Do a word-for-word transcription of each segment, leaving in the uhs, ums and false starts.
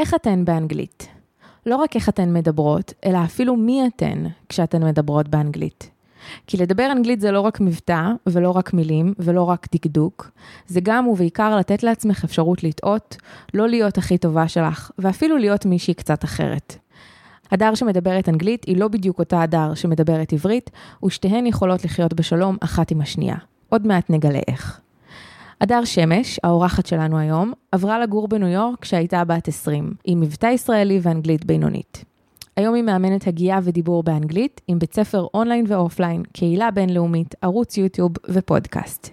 איך אתן באנגלית? לא רק איך אתן מדברות, אלא אפילו מי אתן כשאתן מדברות באנגלית. כי לדבר אנגלית זה לא רק מבטא, ולא רק מילים, ולא רק דקדוק. זה גם ובעיקר לתת לעצמך אפשרות לטעות, לא להיות הכי טובה שלך, ואפילו להיות מישהי קצת אחרת. הדר שמדברת אנגלית היא לא בדיוק אותה הדר שמדברת עברית, ושתיהן יכולות לחיות בשלום אחת עם השנייה. עוד מעט נגלה איך. הדר שמש, האורחת שלנו היום, עברה לגור בניו יורק כשהייתה בת עשרים, עם מבטא ישראלי ואנגלית בינונית. היום היא מאמנת הגייה ודיבור באנגלית, עם בית ספר אונליין ואופליין, קהילה בינלאומית, ערוץ יוטיוב ופודקאסט.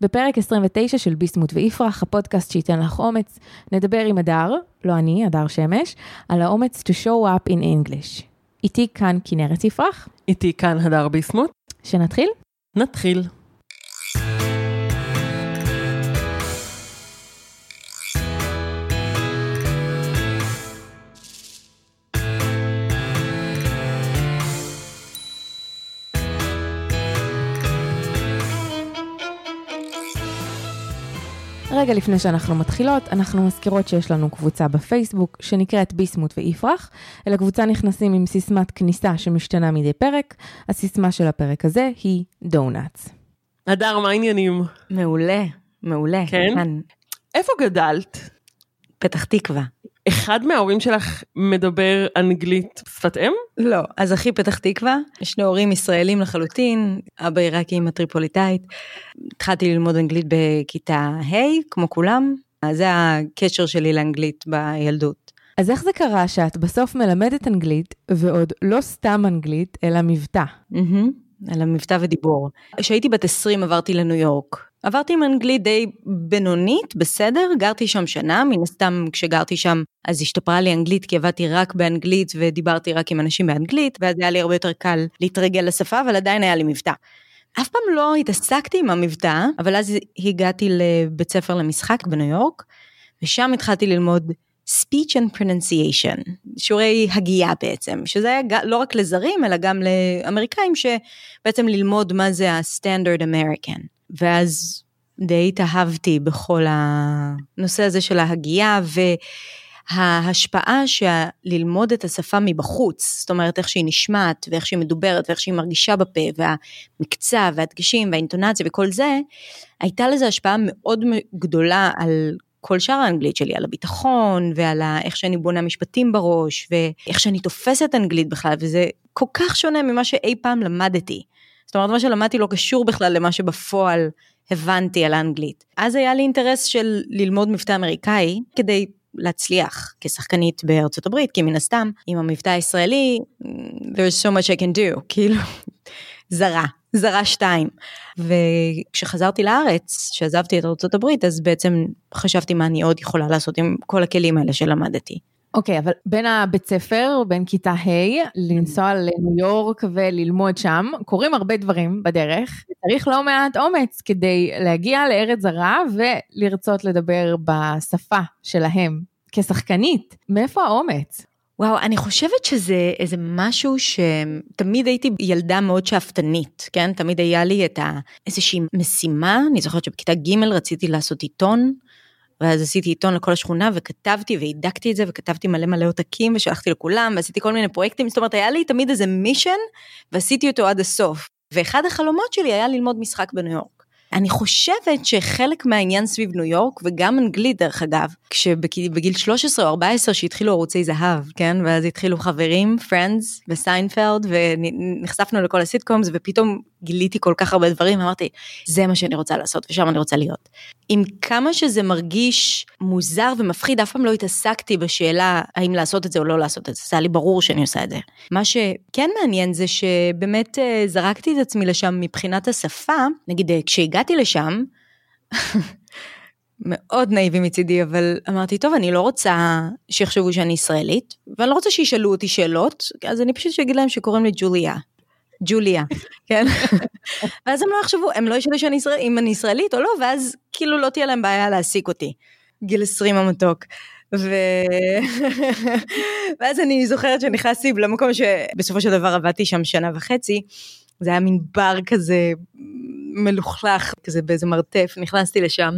בפרק עשרים ותשע של ביסמוט ויפרח, הפודקאסט שייתן לך אומץ, נדבר עם הדר, לא אני, הדר שמש, על האומץ to show up in English. איתי כאן כנרת יפרח. איתי כאן הדר ביסמוט. שנתחיל? נתחיל. רגע לפני שאנחנו מתחילות, אנחנו מזכירות שיש לנו קבוצה בפייסבוק שנקראת ביסמוט ויפרח. אל הקבוצה נכנסים עם סיסמת כניסה שמשתנה מדי פרק. הסיסמה של הפרק הזה היא דונאץ. הדר, מה העניינים? מעולה, מעולה. כן? כאן. איפה גדלת? פתח תקווה. אחד מההורים שלך מדבר אנגלית שפת אם? לא, אז אחי פתח תקווה, שני הורים ישראלים לחלוטין, אבא עיראקי, אמא טריפוליטאית. התחלתי ללמוד אנגלית בכיתה היי, כמו כולם, אז זה הקשר שלי לאנגלית בילדות. אז איך זה קרה שאת בסוף מלמדת אנגלית, ועוד לא סתם אנגלית, אלא מבטא? אלא מבטא ודיבור. כשהייתי בת עשרים עברתי לניו יורק, עברתי עם אנגלית די בינונית, בסדר, גרתי שם שנה, מן הסתם כשגרתי שם, אז השתפרה לי אנגלית, כי עבדתי רק באנגלית, ודיברתי רק עם אנשים באנגלית, ואז היה לי הרבה יותר קל להתרגל לשפה, אבל עדיין היה לי מבטא. אף פעם לא התעסקתי עם המבטא, אבל אז הגעתי לבית ספר למשחק בניו יורק, ושם התחלתי ללמוד speech and pronunciation, שיעורי הגייה בעצם, שזה היה לא רק לזרים, אלא גם לאמריקאים, שבעצם ללמוד מה זה ה-standard American. ואז די התאהבתי בכל הנושא הזה של ההגייה, וההשפעה שללמוד את השפה מבחוץ, זאת אומרת איך שהיא נשמעת, ואיך שהיא מדוברת, ואיך שהיא מרגישה בפה, והמקצע, והדגשים, והאינטונציה, וכל זה, הייתה לזה השפעה מאוד גדולה על כל שאר האנגלית שלי, על הביטחון, ועל איך שאני בונה משפטים בראש, ואיך שאני תופסת אנגלית בכלל, וזה כל כך שונה ממה שאי פעם למדתי. זאת אומרת, מה שלמדתי לא קשור בכלל למה שבפועל הבנתי על האנגלית. אז היה לי אינטרס של ללמוד מבטא אמריקאי, כדי להצליח כשחקנית בארצות הברית, כי מן הסתם, עם המבטא הישראלי, there's so much I can do, כאילו, זרה, זרה שתיים. וכשחזרתי לארץ, שעזבתי את ארצות הברית, אז בעצם חשבתי מה אני עוד יכולה לעשות עם כל הכלים האלה שלמדתי. אוקיי, אבל בין הבית ספר, בין כיתה ה', לנסוע לניו יורק וללמוד שם, קורים הרבה דברים בדרך, צריך לא מעט אומץ כדי להגיע לארץ זרה ולרצות לדבר בשפה שלהם כשחקנית. מאיפה האומץ? וואו, אני חושבת שזה איזה משהו שתמיד הייתי ילדה מאוד שאפתנית, כן? תמיד היה לי את איזושהי משימה, אני זוכרת שבכיתה ג' רציתי לעשות עיתון, ואז עשיתי עיתון לכל השכונה, וכתבתי והידקתי את זה, וכתבתי מלא מלא עותקים, ושלחתי לכולם, ועשיתי כל מיני פרויקטים, זאת אומרת, היה לי תמיד איזה מישן, ועשיתי אותו עד הסוף. ואחד החלומות שלי היה ללמוד משחק בניו יורק. אני חושבת שחלק מהעניין סביב ניו יורק, וגם אנגלית דרך אגב, כשבגיל שלוש עשרה או ארבע עשרה, שהתחילו ערוצי זהב, כן? ואז התחילו חברים, Friends וסיינפלד, ונחשפנו לכל הסיטקומס, ופתאום גיליתי כל כך הרבה דברים, אמרתי, זה מה שאני רוצה לעשות, ושם אני רוצה להיות. עם כמה שזה מרגיש מוזר ומפחיד, אף פעם לא התעסקתי בשאלה, האם לעשות את זה או לא לעשות את זה, זה היה לי ברור שאני עושה את זה. מה שכן מעניין זה שבאמת זרקתי את עצמי לשם מבחינת השפה, נגיד כשהגעתי לשם, מאוד נאיבי מצידי, אבל אמרתי, טוב, אני לא רוצה שיחשבו שאני ישראלית, ואני לא רוצה שישאלו אותי שאלות, אז אני פשוט אגיד להם שקוראים לי ג'וליה. ג'וליה, כן? ואז הם לא יחשבו, הם לא ישאלו שאני ישראל, אם אני ישראלית או לא, ואז כאילו לא תהיה להם בעיה להעסיק אותי. גיל עשרים המתוק. ו... ואז אני זוכרת שנכנסתי למקום שבסופו של דבר עבדתי שם שנה וחצי, זה היה מין בר כזה מלוכלך, כזה באיזה מרתף, נכנסתי לשם,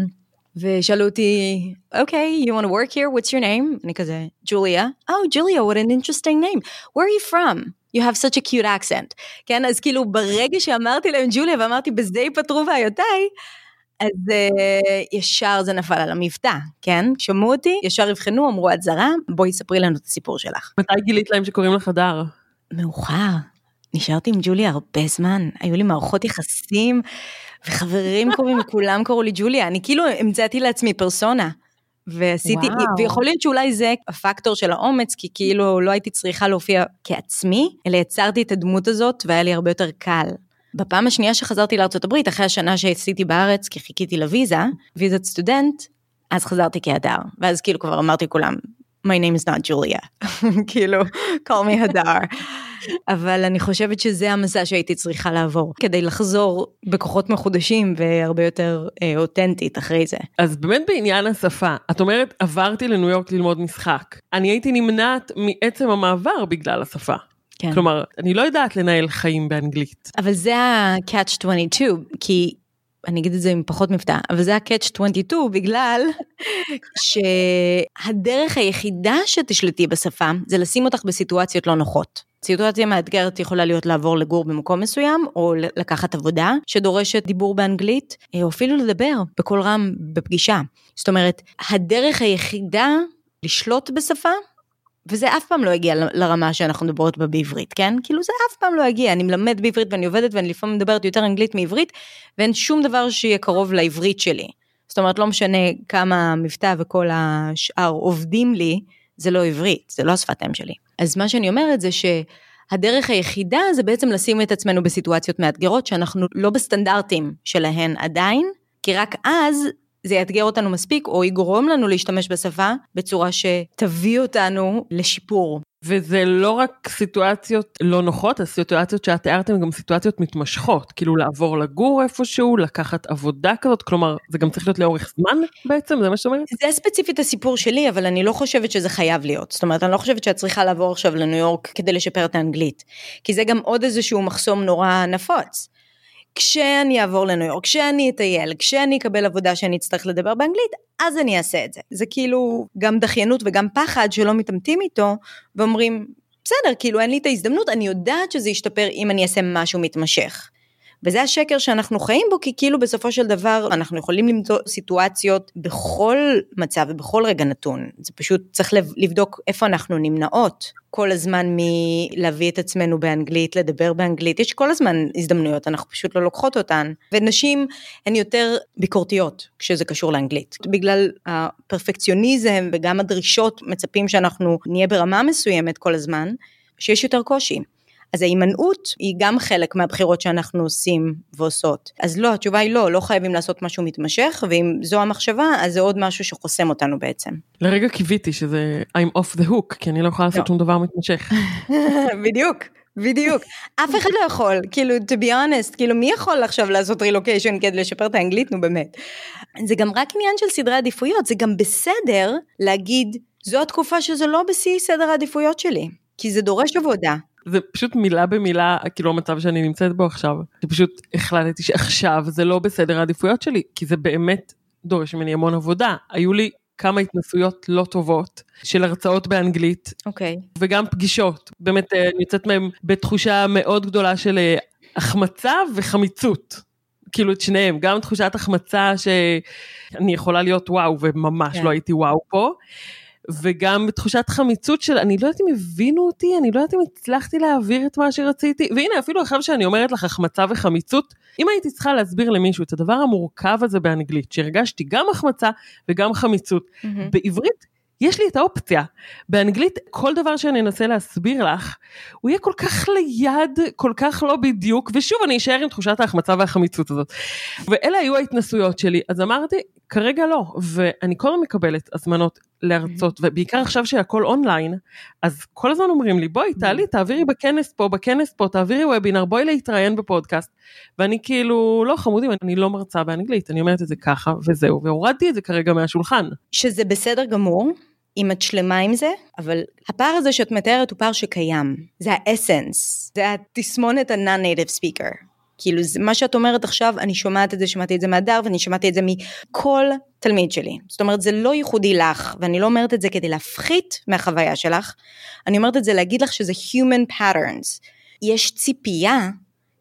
ושאלו אותי, okay, you want to work here? What's your name? אני כזה, ג'וליה. Oh, ג'וליה, what an interesting name. Where are you from? You have such a cute accent. כן, אז כאילו ברגע שאמרתי להם ג'וליה, ואמרתי, בזה ייפטרו בעיותיי, אז uh, ישר זה נפל על המבטא, כן? שמעו אותי, ישר הבחנו, אמרו את זרה, בואי ספרי לנו את הסיפור שלך. מתי גילית להם שקוראים לך הדר? מאוחר. נשארתי עם ג'וליה הרבה זמן, היו לי מערכות יחסים, וחברים קוראים, וכולם קוראו לי ג'וליה, אני כאילו המצאתי לעצמי פרסונה, ועשיתי, ויכול להיות שאולי זה הפקטור של האומץ, כי כאילו לא הייתי צריכה להופיע כעצמי, אלא יצרתי את הדמות הזאת, והיה לי הרבה יותר קל. בפעם השנייה שחזרתי לארצות הברית, אחרי השנה שעשיתי בארץ, כי חיכיתי לויזה, ויזת סטודנט, אז חזרתי כהדר, ואז כאילו כבר אמרתי כולם, my name is not Julia, כאילו, call me הדר. אבל אני חושבת שזה המסע שהייתי צריכה לעבור, כדי לחזור בכוחות מחודשים, והרבה יותר אה, אותנטית אחרי זה. אז באמת בעניין השפה, את אומרת, עברתי לניו יורק ללמוד משחק. אני הייתי נמנעת מעצם המעבר בגלל השפה. כן. כלומר, אני לא יודעת לנהל חיים באנגלית. אבל זה ה-catch עשרים ושתיים, כי אני אגיד את זה עם פחות מבטא, אבל זה ה-catch עשרים ושתיים בגלל שהדרך היחידה שתשלטי בשפה, זה לשים אותך בסיטואציות לא נוחות. סיטואציה מאתגרת יכולה להיות לעבור לגור במקום מסוים, או לקחת עבודה שדורשת דיבור באנגלית, או אפילו לדבר בכל רם בפגישה. זאת אומרת, הדרך היחידה לשלוט בשפה, וזה אף פעם לא הגיע לרמה שאנחנו מדברות בה בעברית, כן? כאילו זה אף פעם לא הגיע, אני מלמד בעברית ואני עובדת, ואני לפעמים מדברת יותר אנגלית מעברית, ואין שום דבר שיהיה קרוב לעברית שלי. זאת אומרת, לא משנה כמה מבטא וכל השאר עובדים לי, זה לא עברית, זה לא השפת אם שלי. אז מה שאני אומרת זה שהדרך היחידה זה בעצם לשים את עצמנו בסיטואציות מאתגרות, שאנחנו לא בסטנדרטים שלהן עדיין, כי רק אז זה יאתגר אותנו מספיק, או יגרום לנו להשתמש בשפה, בצורה שתביא אותנו לשיפור. וזה לא רק סיטואציות לא נוחות, הסיטואציות שאת תיארתם גם סיטואציות מתמשכות, כאילו לעבור לגור איפשהו, לקחת עבודה כזאת, כלומר, זה גם צריך להיות לאורך זמן בעצם, זה מה שאתה אומרת? זה ספציפית הסיפור שלי, אבל אני לא חושבת שזה חייב להיות, זאת אומרת, אני לא חושבת שאת צריכה לעבור עכשיו לניו יורק, כדי לשפר את האנגלית, כי זה גם עוד איזשהו מחסום נורא נפוץ. כשאני אעבור לניו יורק, כשאני אטייל, כשאני אקבל עבודה שאני אצטרך לדבר באנגלית, אז אני אעשה את זה. זה כאילו גם דחיינות וגם פחד שלא מתאמתים איתו, ואומרים, בסדר, כאילו אין לי את ההזדמנות, אני יודעת שזה ישתפר אם אני אעשה משהו מתמשך. וזה השקר שאנחנו חיים בו, כי כאילו בסופו של דבר אנחנו יכולים למצוא סיטואציות בכל מצב ובכל רגע נתון. זה פשוט צריך לבדוק איפה אנחנו נמנעות. כל הזמן מלהביא את עצמנו באנגלית, לדבר באנגלית, יש כל הזמן הזדמנויות, אנחנו פשוט לא לוקחות אותן, ונשים הן יותר ביקורתיות, כשזה קשור לאנגלית, בגלל הפרפקציוניזם, וגם הדרישות מצפים שאנחנו נהיה ברמה מסוימת כל הזמן, שיש יותר קושי, אז ההימנעות היא גם חלק מהבחירות שאנחנו עושים ועושות, אז לא, התשובה היא לא, לא חייבים לעשות משהו מתמשך, ואם זו המחשבה, אז זה עוד משהו שחוסם אותנו בעצם. לרגע קיוויתי שזה I'm off the hook, כי אני לא יכולה לעשות שום דבר מתמשך. בדיוק, בדיוק, אף אחד לא יכול, כאילו, to be honest, כאילו, מי יכול עכשיו לעשות רילוקיישן כדי לשפר את האנגלית, נו באמת. זה גם רק עניין של סדרי עדיפויות, זה גם בסדר להגיד, זו התקופה שזה לא בשיא סדר העדיפויות שלי, כי זה דורש עבודה. זה פשוט מילה במילה, כאילו המצב שאני נמצאת בו עכשיו, שפשוט החלטתי שעכשיו זה לא בסדר העדיפויות שלי, כי זה באמת דורש ממני המון עבודה. היו לי כמה התנסויות לא טובות של הרצאות באנגלית, okay. וגם פגישות. באמת נמצאת מהם בתחושה מאוד גדולה של החמצה וחמיצות. כאילו את שניהם, גם תחושת החמצה שאני יכולה להיות וואו, וממש yeah. לא הייתי וואו פה, וגם בתחושת חמיצות של, אני לא יודעת אם הבינו אותי, אני לא יודעת אם הצלחתי להעביר את מה שרציתי, והנה אפילו אחר שאני אומרת לך, החמצה וחמיצות, אם הייתי צריכה להסביר למישהו את הדבר המורכב הזה באנגלית, שהרגשתי גם החמצה וגם חמיצות, mm-hmm. בעברית יש לי את האופציה, באנגלית כל דבר שאני אנסה להסביר לך, הוא יהיה כל כך ליד, כל כך לא בדיוק, ושוב אני אשאר עם תחושת ההחמצה והחמיצות הזאת, ואלה היו ההתנסויות שלי, אז אמרתי, כרגע לא, ואני כל הזמן מקבלת הזמנות לארצות, ובעיקר עכשיו שהכל אונליין, אז כל הזמן אומרים לי, בואי, תעלי, תעבירי בכנס פה, בכנס פה, תעבירי וובינר, בואי להתראיין בפודקאסט, ואני כאילו, לא חמודים, אני לא מרצה באנגלית, אני אומרת את זה ככה, וזהו, והורדתי את זה כרגע מהשולחן. שזה בסדר גמור, אם את שלמה עם זה, אבל הפער הזה שאת מתארת הוא פער שקיים, זה האסנס, זה התסמונת ה-non-native speaker. כאילו, מה שאת אומרת עכשיו, אני שומעת את זה, שמעתי את זה מהדר, ואני שמעתי את זה מכל תלמיד שלי. זאת אומרת, זה לא ייחודי לך, ואני לא אומרת את זה כדי להפחית מהחוויה שלך, אני אומרת את זה להגיד לך שזה human patterns. יש ציפייה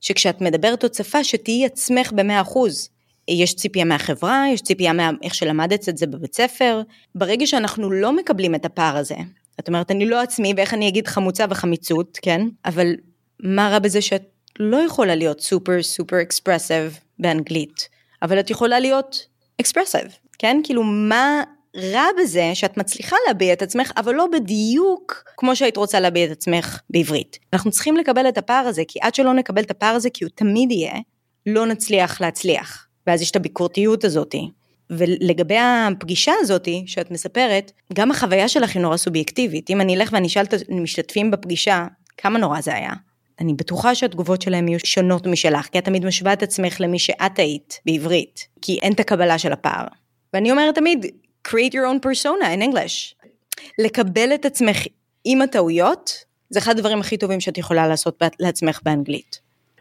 שכשאת מדברת עוד שפה, שתהיי עצמך ב-מאה אחוז. יש ציפייה מהחברה, יש ציפייה מאיך שלמדת את זה בבית ספר. ברגע שאנחנו לא מקבלים את הפער הזה, את אומרת, אני לא עצמי, ואיך אני אגיד חמוצה וחמיצות, כן? אבל מה רע בזה שאת לא יכולה להיות סופר סופר אקספרסיב באנגלית, אבל את יכולה להיות אקספרסיב, כן? כאילו מה רע בזה שאת מצליחה להביע את עצמך, אבל לא בדיוק כמו שהיית רוצה להביע את עצמך בעברית. אנחנו צריכים לקבל את הפער הזה, כי עד שלא נקבל את הפער הזה, כי הוא תמיד יהיה, לא נצליח להצליח. ואז יש את הביקורתיות הזאת. ולגבי הפגישה הזאת שאת מספרת, גם החוויה שלך היא נורא סובייקטיבית. אם אני אלך ואני אשאל את המשתתפים בפגישה, כמה נורא זה היה? אני בטוחה שהתגובות שלהם יהיו שונות משלך, כי את תמיד משווה את עצמך למי שאת היית בעברית, כי אין את הקבלה של הפער. ואני אומרת תמיד, create your own persona in English. לקבל את עצמך עם הטעויות, זה אחד הדברים הכי טובים שאת יכולה לעשות לעצמך באנגלית.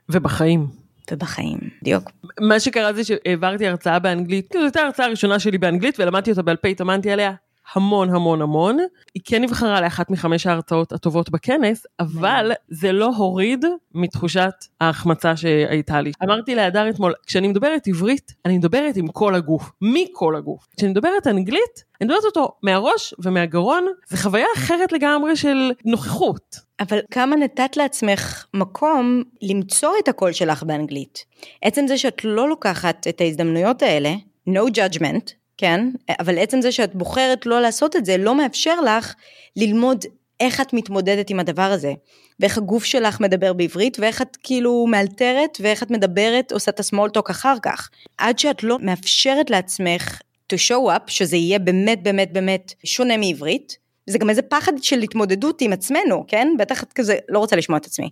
ובחיים. ובחיים, בדיוק. מה שקרה זה שהעברתי הרצאה באנגלית, זאת הייתה הרצאה הראשונה שלי באנגלית, ולמדתי אותה בעל פה, התאמנתי עליה המון המון המון, היא כן נבחרה לאחת מחמש ההרצאות הטובות בכנס, אבל זה לא הוריד מתחושת ההחמצה שהייתה לי. אמרתי להדר אתמול, כשאני מדברת עברית, אני מדברת עם כל הגוף, מכל הגוף. כשאני מדברת אנגלית, אני מדברת אותו מהראש ומהגרון, זה חוויה אחרת לגמרי של נוכחות. אבל כמה נתת לעצמך מקום למצוא את הקול שלך באנגלית? עצם זה שאת לא לוקחת את ההזדמנויות האלה, no judgment, כן, אבל עצם זה שאת בוחרת לא לעשות את זה, לא מאפשר לך ללמוד איך את מתמודדת עם הדבר הזה, ואיך הגוף שלך מדבר בעברית, ואיך את כאילו מאלתרת, ואיך את מדברת, עושה את ה-small talk אחר כך. עד שאת לא מאפשרת לעצמך to show up, שזה יהיה באמת באמת באמת שונה מעברית, זה גם איזה פחד של התמודדות עם עצמנו, כן? בטח את כזה לא רוצה לשמוע את עצמי.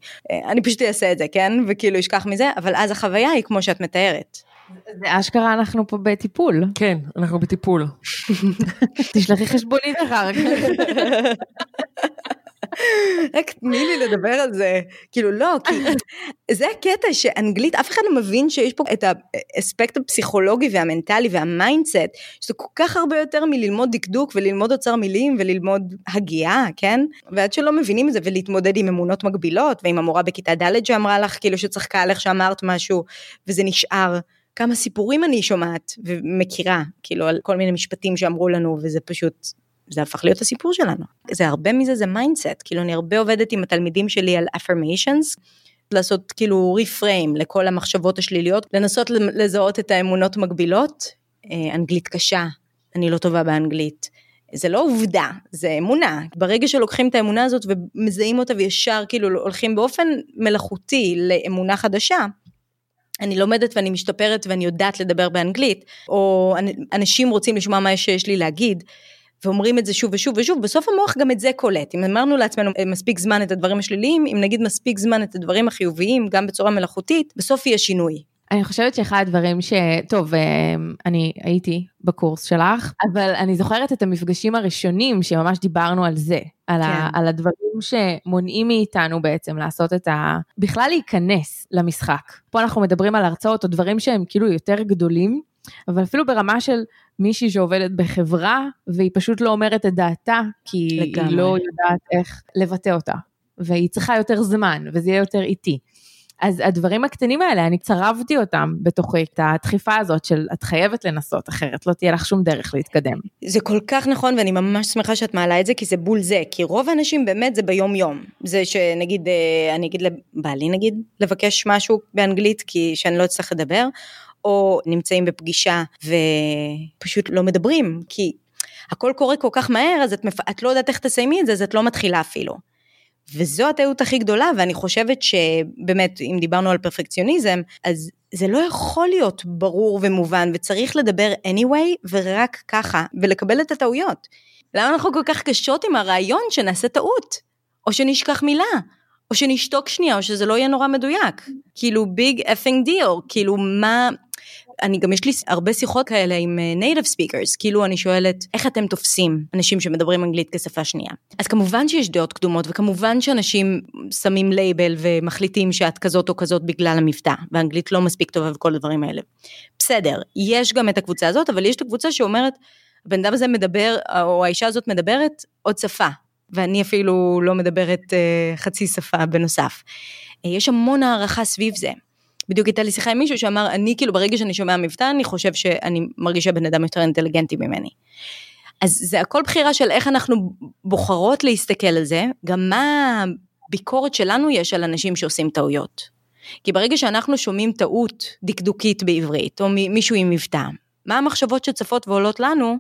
אני פשוט אעשה את זה, כן? וכאילו אשכח מזה, אבל אז החוויה היא כמו שאת מתארת. זה אשכרה, אנחנו פה בטיפול. כן, אנחנו בטיפול. תשלחי חשבונית אחר. רק תני לי לדבר על זה. כאילו לא, כי זה הקטע שאנגלית, אף אחד לא מבין שיש פה את האספקט הפסיכולוגי והמנטלי והמיינדסט, שזה כל כך הרבה יותר מללמוד דקדוק וללמוד אוצר מילים וללמוד הגיעה, כן? ועד שלא מבינים את זה ולהתמודד עם אמונות מגבילות, ועם המורה בכיתה ד' שאמרה לך, כאילו שצחקה עליך שאמרת משהו, וזה נשאר. כמה סיפורים אני שומעת ומכירה, כאילו על כל מיני משפטים שאמרו לנו, וזה פשוט, זה הפך להיות הסיפור שלנו. זה הרבה מזה, זה מיינדסט, כאילו אני הרבה עובדת עם התלמידים שלי על affirmations, לעשות כאילו ריפריים לכל המחשבות השליליות, לנסות לזהות את האמונות מגבילות, אנגלית קשה, אני לא טובה באנגלית, זה לא עובדה, זה אמונה. ברגע שלוקחים את האמונה הזאת ומזהים אותה וישר, כאילו הולכים באופן מלאכותי לאמונה חדשה, אני לומדת ואני משתפרת ואני יודעת לדבר באנגלית, או אנשים רוצים לשמוע מה שיש לי להגיד, ואומרים את זה שוב ושוב ושוב, בסוף המוח גם את זה קולט. אם אמרנו לעצמנו מספיק זמן את הדברים השליליים, אם נגיד מספיק זמן את הדברים החיוביים, גם בצורה מלאכותית, בסוף יהיה שינוי. אני חושבת שאחד הדברים ש... טוב, אני הייתי בקורס שלך, אבל אני זוכרת את המפגשים הראשונים שממש דיברנו על זה, על, כן. ה... על הדברים שמונעים מאיתנו בעצם לעשות את ה... בכלל להיכנס למשחק. פה אנחנו מדברים על הרצאות או דברים שהם כאילו יותר גדולים, אבל אפילו ברמה של מישהי שעובדת בחברה, והיא פשוט לא אומרת את דעתה, כי לגמרי. היא לא יודעת איך לבטא אותה, והיא צריכה יותר זמן, וזה יהיה יותר איטי. אז הדברים הקטנים האלה, אני צרבתי אותם בתוכי, את הדחיפה הזאת של את חייבת לנסות, אחרת לא תהיה לך שום דרך להתקדם. זה כל כך נכון, ואני ממש שמחה שאת מעלה את זה, כי זה בול זה, כי רוב האנשים באמת זה ביום יום, זה שנגיד, אני אגיד לבעלי נגיד, לבקש משהו באנגלית, כי שאני לא אצטרך לדבר, או נמצאים בפגישה ופשוט לא מדברים, כי הכל קורה כל כך מהר, אז את, מפ... את לא יודעת איך תסיימי את זה, אז את לא מתחילה אפילו. וזו הטעות הכי גדולה, ואני חושבת שבאמת, אם דיברנו על פרפקציוניזם, אז זה לא יכול להיות ברור ומובן, וצריך לדבר anyway, ורק ככה, ולקבל את הטעויות. למה אנחנו כל כך קשות עם הרעיון שנעשה טעות? או שנשכח מילה? או שנשתוק שנייה, או שזה לא יהיה נורא מדויק? כאילו, big effing deal, כאילו, מה... אני גם יש לי הרבה שיחות כאלה עם native speakers, כאילו אני שואלת, איך אתם תופסים אנשים שמדברים אנגלית כשפה שנייה? אז כמובן שיש דעות קדומות, וכמובן שאנשים שמים לייבל ומחליטים שאת כזאת או כזאת בגלל המבטא, והאנגלית לא מספיק טובה וכל הדברים האלה. בסדר, יש גם את הקבוצה הזאת, אבל יש את הקבוצה שאומרת, הבן אדם הזה מדבר, או האישה הזאת מדברת עוד שפה, ואני אפילו לא מדברת חצי שפה בנוסף. יש המון הערכה סביב זה. בדיוק הייתה לי שיחה עם מישהו שאמר, אני כאילו ברגע שאני שומע מבטא, אני חושב שאני מרגישה בן אדם יותר אינטליגנטי ממני. אז זה הכל בחירה של איך אנחנו בוחרות להסתכל על זה, גם מה הביקורת שלנו יש על אנשים שעושים טעויות. כי ברגע שאנחנו שומעים טעות דקדוקית בעברית, או מישהו עם מבטא, מה המחשבות שצפות ועולות לנו,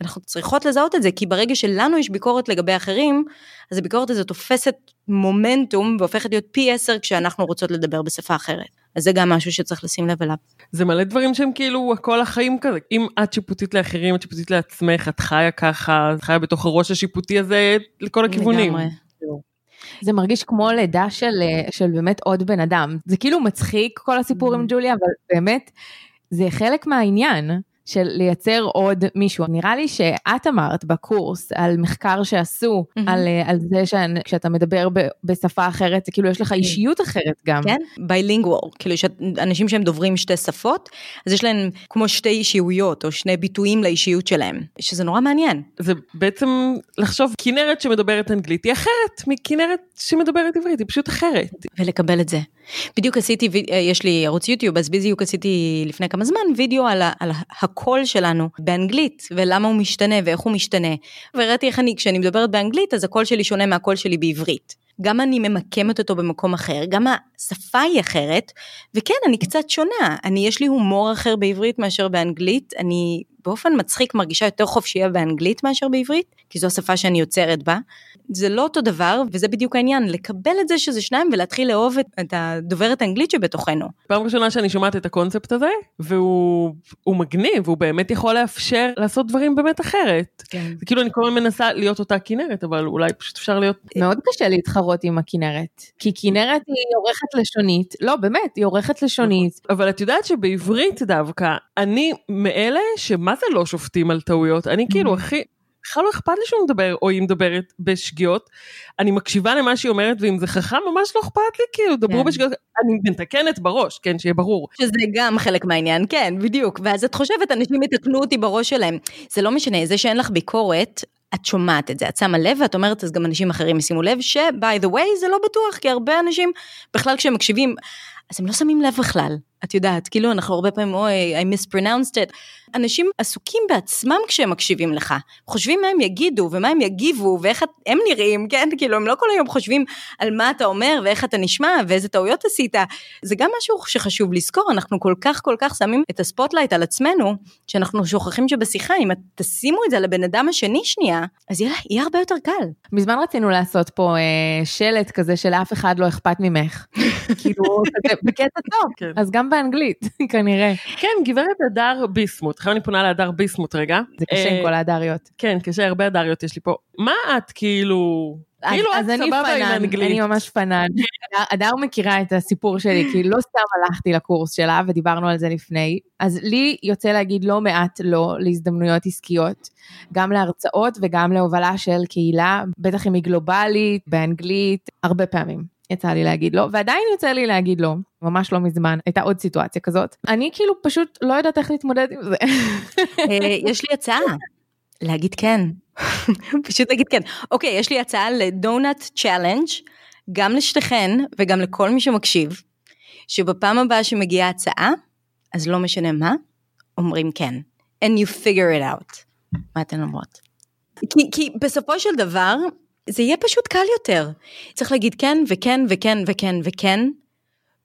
אנחנו צריכות לזהות את זה, כי ברגע שלנו יש ביקורת לגבי אחרים, אז הביקורת הזאת תופסת מומנטום, והופכת להיות פי עשר כשאנחנו רוצות לדבר בשפה אחרת. אז זה גם משהו שצריך לשים לב אליו. זה מלא דברים שהם כאילו הכל החיים כזה. אם את שיפוטית לאחרים, את שיפוטית לעצמך, את חיה ככה, את חיה בתוך הראש השיפוטי הזה, לכל הכיוונים. לגמרי. זה מרגיש כמו לידה של, של באמת עוד בן אדם. זה כאילו מצחיק כל הסיפור עם ג'וליה, אבל באמת זה חלק מהעניין. של לייצר עוד מישהו. נראה לי שאת אמרת בקורס על מחקר שעשו, mm-hmm. על, על זה שכשאתה מדבר ב, בשפה אחרת, זה כאילו יש לך אישיות אחרת גם. כן, ביילינגוול, כאילו אנשים שהם דוברים שתי שפות, אז יש להם כמו שתי אישיויות, או שני ביטויים לאישיות שלהם, שזה נורא מעניין. זה בעצם לחשוב, כנרת שמדברת אנגלית היא אחרת, מכנרת שמדברת עברית, היא פשוט אחרת. ולקבל את זה. בדיוק עשיתי, יש לי ערוץ יוטיוב, אז בדיוק עשיתי לפני כמה זמן וידאו על, על הקול שלנו באנגלית, ולמה הוא משתנה ואיך הוא משתנה, וראיתי איך אני, כשאני מדברת באנגלית, אז הקול שלי שונה מהקול שלי בעברית. גם אני ממקמת אותו במקום אחר, גם השפה היא אחרת, וכן, אני קצת שונה, אני, יש לי הומור אחר בעברית מאשר באנגלית, אני באופן מצחיק מרגישה יותר חופשייה באנגלית מאשר בעברית, כי זו השפה שאני יוצרת בה, זה לא אותו דבר, וזה בדיוק העניין, לקבל את זה שזה שניים, ולהתחיל לאהוב את הדוברת האנגלית שבתוכנו. פעם ראשונה שאני שומעת את הקונספט הזה, והוא מגניב, והוא באמת יכול לאפשר לעשות דברים באמת אחרת. כן. זה כאילו אני כל הזמן מנסה להיות אותה כנרת, אבל אולי פשוט אפשר להיות... מאוד קשה להתחרות עם הכנרת, כי כנרת היא עורכת לשונית, לא באמת, היא עורכת לשונית. אבל את יודעת שבעברית דווקא, אני מאלה שמה זה לא שופטים על טעויות, אני כאילו הכי... בכלל לא אכפת לי שהוא מדבר, או היא מדברת בשגיאות, אני מקשיבה למה שהיא אומרת, ואם זה חכם, ממש לא אכפת לי, כאילו, דברו כן. בשגיאות, אני מתקנת בראש, כן, שיהיה ברור. שזה גם חלק מהעניין, כן, בדיוק, ואז את חושבת, אנשים יתקנו אותי בראש שלהם, זה לא משנה, זה שאין לך ביקורת, את שומעת את זה, את שמה לב, ואת אומרת, אז גם אנשים אחרים ישימו לב, ש-by the way, זה לא בטוח, כי הרבה אנשים, בכלל כשהם מקשיבים, אז הם לא שמים לב בכלל, את יודעת, כאילו אנחנו הרבה פעמים, אוי, I mispronounced it, אנשים עסוקים בעצמם כשהם מקשיבים לך, חושבים מה הם יגידו, ומה הם יגיבו, ואיך הם נראים, כן, כאילו הם לא כל היום חושבים על מה אתה אומר, ואיך אתה נשמע, ואיזה טעויות עשית, זה גם משהו שחשוב לזכור, אנחנו כל כך כל כך שמים את הספוטלייט על עצמנו, שאנחנו שוכחים שבשיחה, אם תשימו את זה לבן אדם השני שנייה, אז יהיה, יהיה הרבה יותר קל. מזמן רצינו לעשות פה אה, שלט כזה של אף אחד לא אכפת ממך, כאילו, בקטע טוב, אז גם באנגלית, כנראה. כן, גברת הדר ביסמוט, עכשיו אני פונה להדר ביסמוט רגע. זה קשה עם כל ההדריות. כן, קשה, הרבה הדריות יש לי פה. מה את כאילו... אז אני פנן, אני ממש פנן. הדר מכירה את הסיפור שלי, כי לא סתם הלכתי לקורס שלה, ודיברנו על זה לפני, אז לי יוצא להגיד לא מעט לא להזדמנויות עסקיות, גם להרצאות וגם להובלה של קהילה, בטח אם היא גלובלית, באנגלית, הרבה פעמים. יצא לי להגיד לא, ועדיין יוצא לי להגיד לא, ממש לא מזמן, הייתה עוד סיטואציה כזאת. אני כאילו פשוט לא יודעת איך להתמודד עם זה. יש לי הצעה, להגיד כן, פשוט להגיד כן. אוקיי, יש לי הצעה לדונאט צ'אלנג' גם לשתיכן וגם לכל מי שמקשיב, שבפעם הבאה שמגיעה הצעה, אז לא משנה מה, אומרים כן. And you figure it out. מה אתן אומרות? כי, כי בסופו של דבר, זה יהיה פשוט קל יותר. צריך להגיד כן וכן וכן וכן וכן,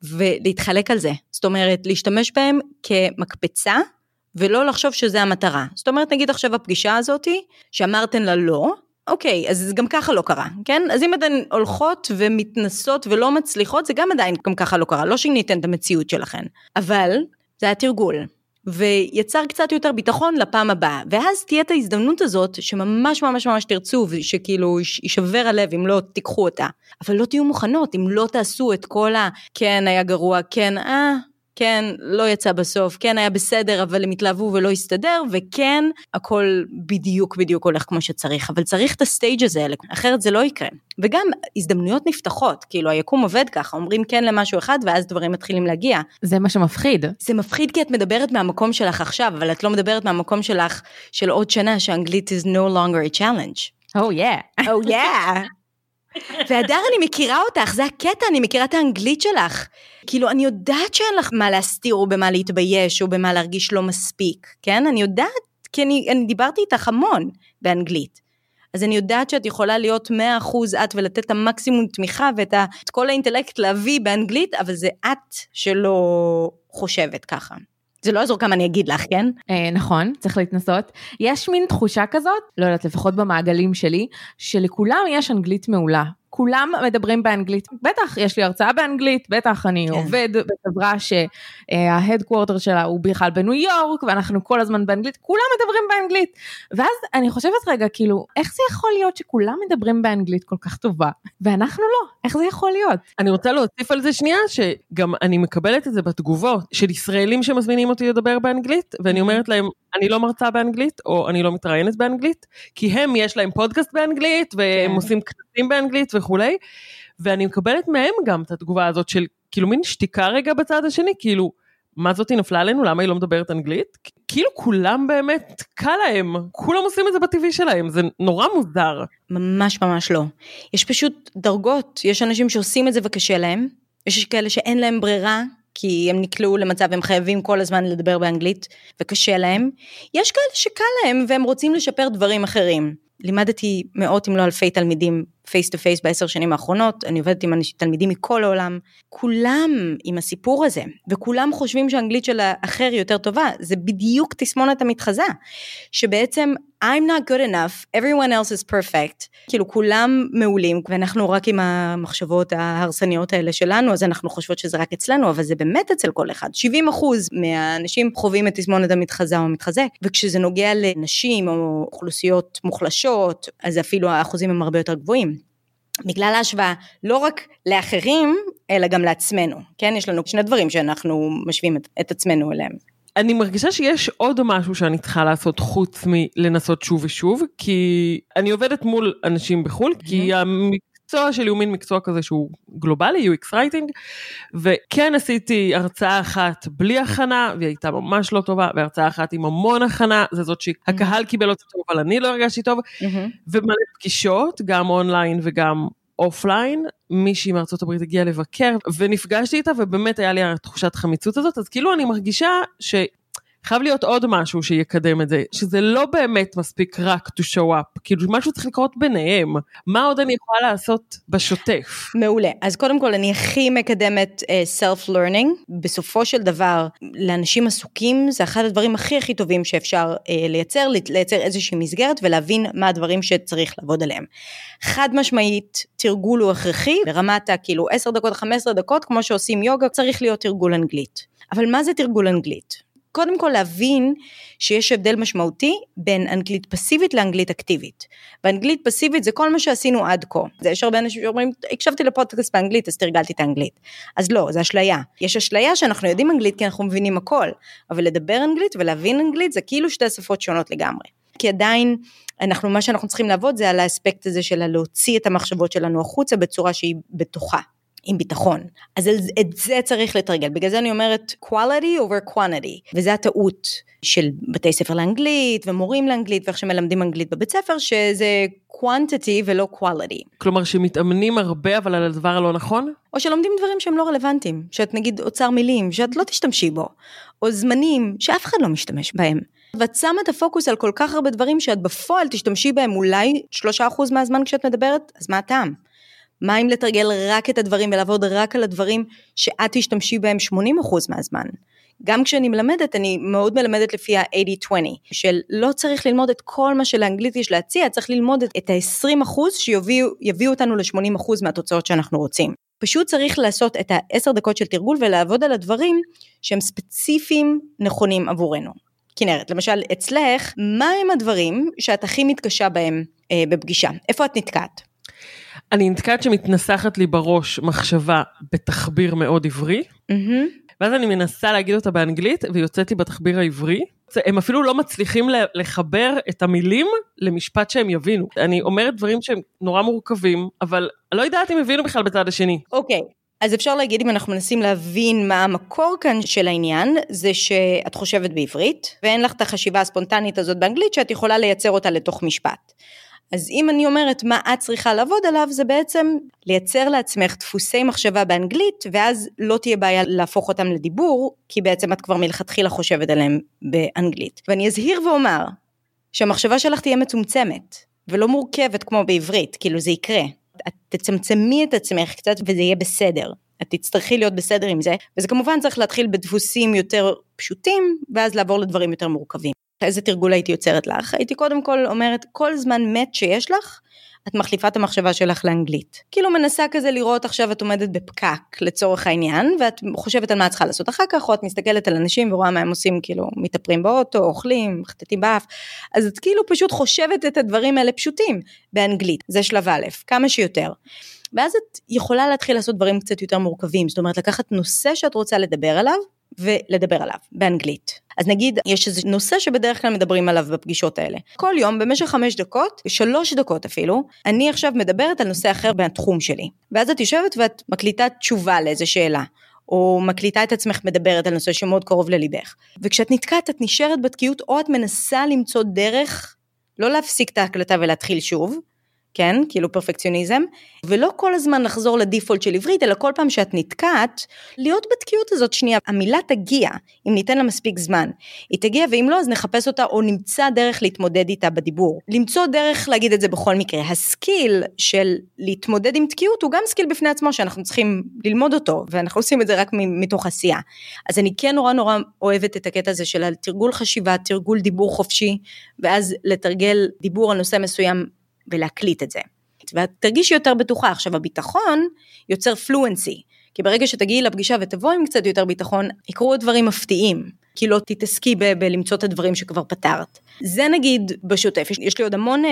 ולהתחלק על זה. זאת אומרת, להשתמש בהם כמקפצה, ולא לחשוב שזה המטרה. זאת אומרת, נגיד עכשיו הפגישה הזאת, שאמרתן לה לא, אוקיי, אז גם ככה לא קרה, כן? אז אם אתן הולכות ומתנסות ולא מצליחות, זה גם עדיין גם ככה לא קרה, לא שניתן את המציאות שלכן. אבל זה היה תרגול. ויצר קצת יותר ביטחון לפעם הבאה, ואז תהיה את ההזדמנות הזאת, שממש ממש ממש תרצו, שכאילו יישבר הלב אם לא תיקחו אותה, אבל לא תהיו מוכנות, אם לא תעשו את כל ה, כן היה גרוע, כן, אה, כן, לא יצא בסוף, כן, היה בסדר, אבל הם התלהבו ולא הסתדר, וכן, הכל בדיוק בדיוק הולך כמו שצריך, אבל צריך את הסטייג' הזה, אחרת זה לא יקרה. וגם הזדמנויות נפתחות, כאילו היקום עובד ככה, אומרים כן למשהו אחד, ואז דברים מתחילים להגיע. זה מה שמפחיד. זה מפחיד כי את מדברת מהמקום שלך עכשיו, אבל את לא מדברת מהמקום שלך של עוד שנה, שהאנגלית is no longer a challenge. Oh yeah. Oh yeah. והדר, אני מכירה אותך, זה הקטע, אני מכירה את האנגלית שלך. כאילו, אני יודעת שאין לך מה להסתיר, או במה להתבייש, או במה להרגיש לא מספיק, כן? אני יודעת, כי אני, אני דיברתי איתך המון באנגלית. אז אני יודעת שאת יכולה להיות מאה אחוז את, ולתת את המקסימום תמיכה, ואת את כל האינטלקט להביא באנגלית, אבל זה את שלא חושבת ככה. זה לא עזור כמה אני אגיד לך, כן? נכון, צריך להתנסות. יש מין תחושה כזאת, לא יודעת, לפחות במעגלים שלי, שלכולם יש אנגלית מעולה. כולם מדברים באנגלית. בטח, יש לי הרצאה באנגלית, בטח, אני עובד בחברה שההדקוורטר שלה הוא בכלל בניו יורק, ואנחנו כל הזמן באנגלית, כולם מדברים באנגלית. ואז אני חושבת רגע, כאילו, איך זה יכול להיות שכולם מדברים באנגלית כל כך טובה? ואנחנו לא, איך זה יכול להיות? אני רוצה להוסיף על זה שנייה, שגם אני מקבלת את זה בתגובות, של ישראלים שמזמינים אותי לדבר באנגלית, ואני אומרת להם, אני לא מרצה באנגלית, או אני לא מתראיינת באנגלית, כי הם, יש להם פודקאסט באנגלית, והם עושים כנסים באנגלית וכולי, ואני מקבלת מהם גם את התגובה הזאת של, כאילו מין שתיקה רגע בצד השני, כאילו, מה זאת היא נפלה עלינו, למה היא לא מדברת אנגלית? כאילו כולם באמת קל להם, כולם עושים את זה בטבעי שלהם, זה נורא מוזר. ממש ממש לא. יש פשוט דרגות, יש אנשים שעושים את זה וקשה להם, יש כאלה שאין להם ברירה, כי הם נקלעו למצב, הם חייבים כל הזמן לדבר באנגלית, וקשה להם. יש כאלה שקל להם, והם רוצים לשפר דברים אחרים. לימדתי מאות אם לא אלפי תלמידים, face to face בעשר שנים האחרונות, אני עובדת עם תלמידים מכל העולם, כולם עם הסיפור הזה, וכולם חושבים שהאנגלית של האחר יותר טובה, זה בדיוק תסמונת המתחזה, שבעצם, I'm not good enough, everyone else is perfect, כאילו כולם מעולים, ואנחנו רק עם המחשבות ההרסניות האלה שלנו, אז אנחנו חושבות שזה רק אצלנו, אבל זה באמת אצל כל אחד, שבעים אחוז מהאנשים חווים את תסמונת המתחזה או המתחזה, וכשזה נוגע לנשים או אוכלוסיות מוחלשות, אז אפילו האחוזים הם הרבה יותר גבוהים. בגלל ההשוואה, לא רק לאחרים, אלא גם לעצמנו, כן? יש לנו שני דברים שאנחנו משווים את, את עצמנו אליהם. אני מרגישה שיש עוד משהו שאני צריכה לעשות חוץ מלנסות שוב ושוב, כי אני עובדת מול אנשים בחול, mm-hmm. כי המקצוע שלי הוא מין מקצוע כזה שהוא גלובלי, יו אקס Writing, וכן עשיתי הרצאה אחת בלי הכנה, והיא הייתה ממש לא טובה, והרצאה אחת עם המון הכנה, זה זאת שהקהל mm-hmm. קיבל אותה טוב, אבל אני לא הרגשתי טוב, mm-hmm. ומלא פגישות, גם אונליין וגם אופליין, מישהי מארצות הברית הגיעה לבקר, ונפגשתי איתה, ובאמת היה לי התחושת חמיצות הזאת, אז כאילו אני מרגישה שחייב להיות עוד משהו שיקדם את זה, שזה לא באמת מספיק רק to show up, כאילו משהו צריך לקרות ביניהם, מה עוד אני יכולה לעשות בשוטף? מעולה, אז קודם כל אני הכי מקדמת uh, self-learning, בסופו של דבר, לאנשים עסוקים, זה אחד הדברים הכי הכי טובים שאפשר uh, לייצר, לייצר איזושהי מסגרת, ולהבין מה הדברים שצריך לעבוד עליהם. חד משמעית, תרגול הוא הכרחי, ברמת כאילו עשר דקות, חמש עשרה דקות, כמו שעושים יוגה, צריך להיות תרגול אנגלית. אבל מה זה תרגול אנגלית? קודם כל להבין שיש הבדל משמעותי בין אנגלית פסיבית לאנגלית אקטיבית. באנגלית פסיבית זה כל מה שעשינו עד כה. יש הרבה אנשים שאומרים, הקשבתי לפודקאסט באנגלית, אז תרגלתי את האנגלית. אז לא, זה אשליה. יש אשליה שאנחנו יודעים אנגלית כי אנחנו מבינים הכל, אבל לדבר אנגלית ולהבין אנגלית זה כאילו שתי שפות שונות לגמרי. כי עדיין אנחנו, מה שאנחנו צריכים לעבוד זה על האספקט הזה של להוציא את המחשבות שלנו החוצה בצורה שהיא בטוחה, עם ביטחון. אז את זה צריך לתרגל. בגלל זה אני אומרת quality over quantity. וזה הטעות של בתי ספר לאנגלית ומורים לאנגלית ואיך שמלמדים אנגלית בבית ספר, שזה quantity ולא quality. כלומר שמתאמנים הרבה אבל על הדבר הלא נכון? או שלומדים דברים שהם לא רלוונטיים. שאת נגיד אוצר מילים, שאת לא תשתמשי בו. או זמנים שאף אחד לא משתמש בהם. ואת שמה את הפוקוס על כל כך הרבה דברים שאת בפועל תשתמשי בהם אולי שלושה אחוז מהזמן כשאת מדברת, אז מה הטעם? מה אם לתרגל רק את הדברים ולעבוד רק על הדברים שאת תשתמשי בהם שמונים אחוז מהזמן? גם כשאני מלמדת, אני מאוד מלמדת לפי ה-שמונים עשרים, של לא צריך ללמוד את כל מה שלאנגלית יש להציע, צריך ללמוד את ה-עשרים אחוז שיביאו אותנו ל-שמונים אחוז מהתוצאות שאנחנו רוצים. פשוט צריך לעשות את ה-עשר דקות של תרגול ולעבוד על הדברים שהם ספציפיים נכונים עבורנו. כנרת, למשל אצלך, מה הם הדברים שאת הכי מתקשה בהם אה, בפגישה? איפה את נתקעת? אני נתקעת שמתנסחת לי בראש מחשבה בתחביר מאוד עברי, ואז אני מנסה להגיד אותה באנגלית, ויוצאתי בתחביר העברי, הם אפילו לא מצליחים לחבר את המילים למשפט שהם יבינו. אני אומרת דברים שהם נורא מורכבים, אבל לא יודעת אם הבינו בכלל בצד השני. אוקיי. Okay. אז אפשר להגיד, אם אנחנו מנסים להבין מה המקור כאן של העניין, זה שאת חושבת בעברית, ואין לך את החשיבה הספונטנית הזאת באנגלית, שאת יכולה לייצר אותה לתוך משפט. אז אם אני אומרת מה את צריכה לעבוד עליו, זה בעצם לייצר לעצמך דפוסי מחשבה באנגלית, ואז לא תהיה בעיה להפוך אותם לדיבור, כי בעצם את כבר מלכתחילה חושבת עליהם באנגלית. ואני אזהיר ואומר, שהמחשבה שלך תהיה מצומצמת, ולא מורכבת כמו בעברית, כאילו זה יקרה. את תצמצמי את עצמך קצת וזה יהיה בסדר, את תצטרכי להיות בסדר עם זה, וזה כמובן צריך להתחיל בדפוסים יותר פשוטים, ואז לעבור לדברים יותר מורכבים. איזה תרגול הייתי יוצרת לך? הייתי קודם כל אומרת, כל זמן מת שיש לך, את מחליפה את המחשבה שלך לאנגלית. כאילו מנסה כזה לראות, עכשיו את עומדת בפקק לצורך העניין, ואת חושבת על מה את צריכה לעשות אחר כך, או את מסתכלת על אנשים ורואה מה הם עושים, כאילו מתאפרים באוטו, אוכלים, חטטים באף, אז את כאילו פשוט חושבת את הדברים האלה פשוטים באנגלית, זה שלב א', כמה שיותר. ואז את יכולה להתחיל לעשות דברים קצת יותר מורכבים, זאת אומרת לקחת נושא שאת רוצה לדבר עליו, ולדבר עליו באנגלית. אז נגיד, יש איזה נושא שבדרך כלל מדברים עליו בפגישות האלה. כל יום, במשך חמש דקות, שלוש דקות אפילו, אני עכשיו מדברת על נושא אחר בתחום שלי. ואז את יושבת ואת מקליטה תשובה לאיזו שאלה, או מקליטה את עצמך מדברת על נושא שמאוד קרוב לליבך. וכשאת נתקעת, את נשארת בתקיעות, או את מנסה למצוא דרך, לא להפסיק את ההקלטה ולהתחיל שוב, כן, כאילו פרפקציוניזם, ולא כל הזמן לחזור לדיפולט של עברית, אלא כל פעם שאת נתקעת, להיות בתקיעות הזאת שנייה, המילה תגיע, אם ניתן לה מספיק זמן, היא תגיע, ואם לא, אז נחפש אותה, או נמצא דרך להתמודד איתה בדיבור. למצוא דרך להגיד את זה בכל מקרה, הסקיל של להתמודד עם תקיעות, הוא גם סקיל בפני עצמו, שאנחנו צריכים ללמוד אותו, ואנחנו עושים את זה רק מתוך עשייה. אז אני כן נורא נורא אוהבת את הקטע הזה של תרגול חשיבה, תרגול דיבור חופשי, ואז לתרגל דיבור על נושא מסוים ולהקליט את זה. ואת תרגישי יותר בטוחה. עכשיו, הביטחון יוצר פלואנסי, כי ברגע שתגיעי לפגישה ותבואי עם קצת יותר ביטחון, יקרו דברים מפתיעים, כי לא תתעסקי בלמצוא את הדברים שכבר פתרת. זה נגיד בשוטף, יש, יש לי עוד המון אה,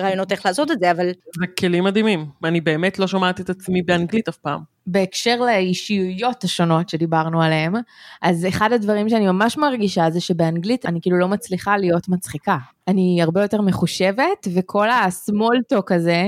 רעיונות איך לעשות את זה, אבל... זה כלים מדהימים, אני באמת לא שומעת את עצמי באנגלית אף פעם. בהקשר לאישיויות השונות שדיברנו עליהן, אז אחד הדברים שאני ממש מרגישה זה שבאנגלית אני כאילו לא מצליחה להיות מצחיקה. אני הרבה יותר מחושבת, וכל הסמולטוק הזה,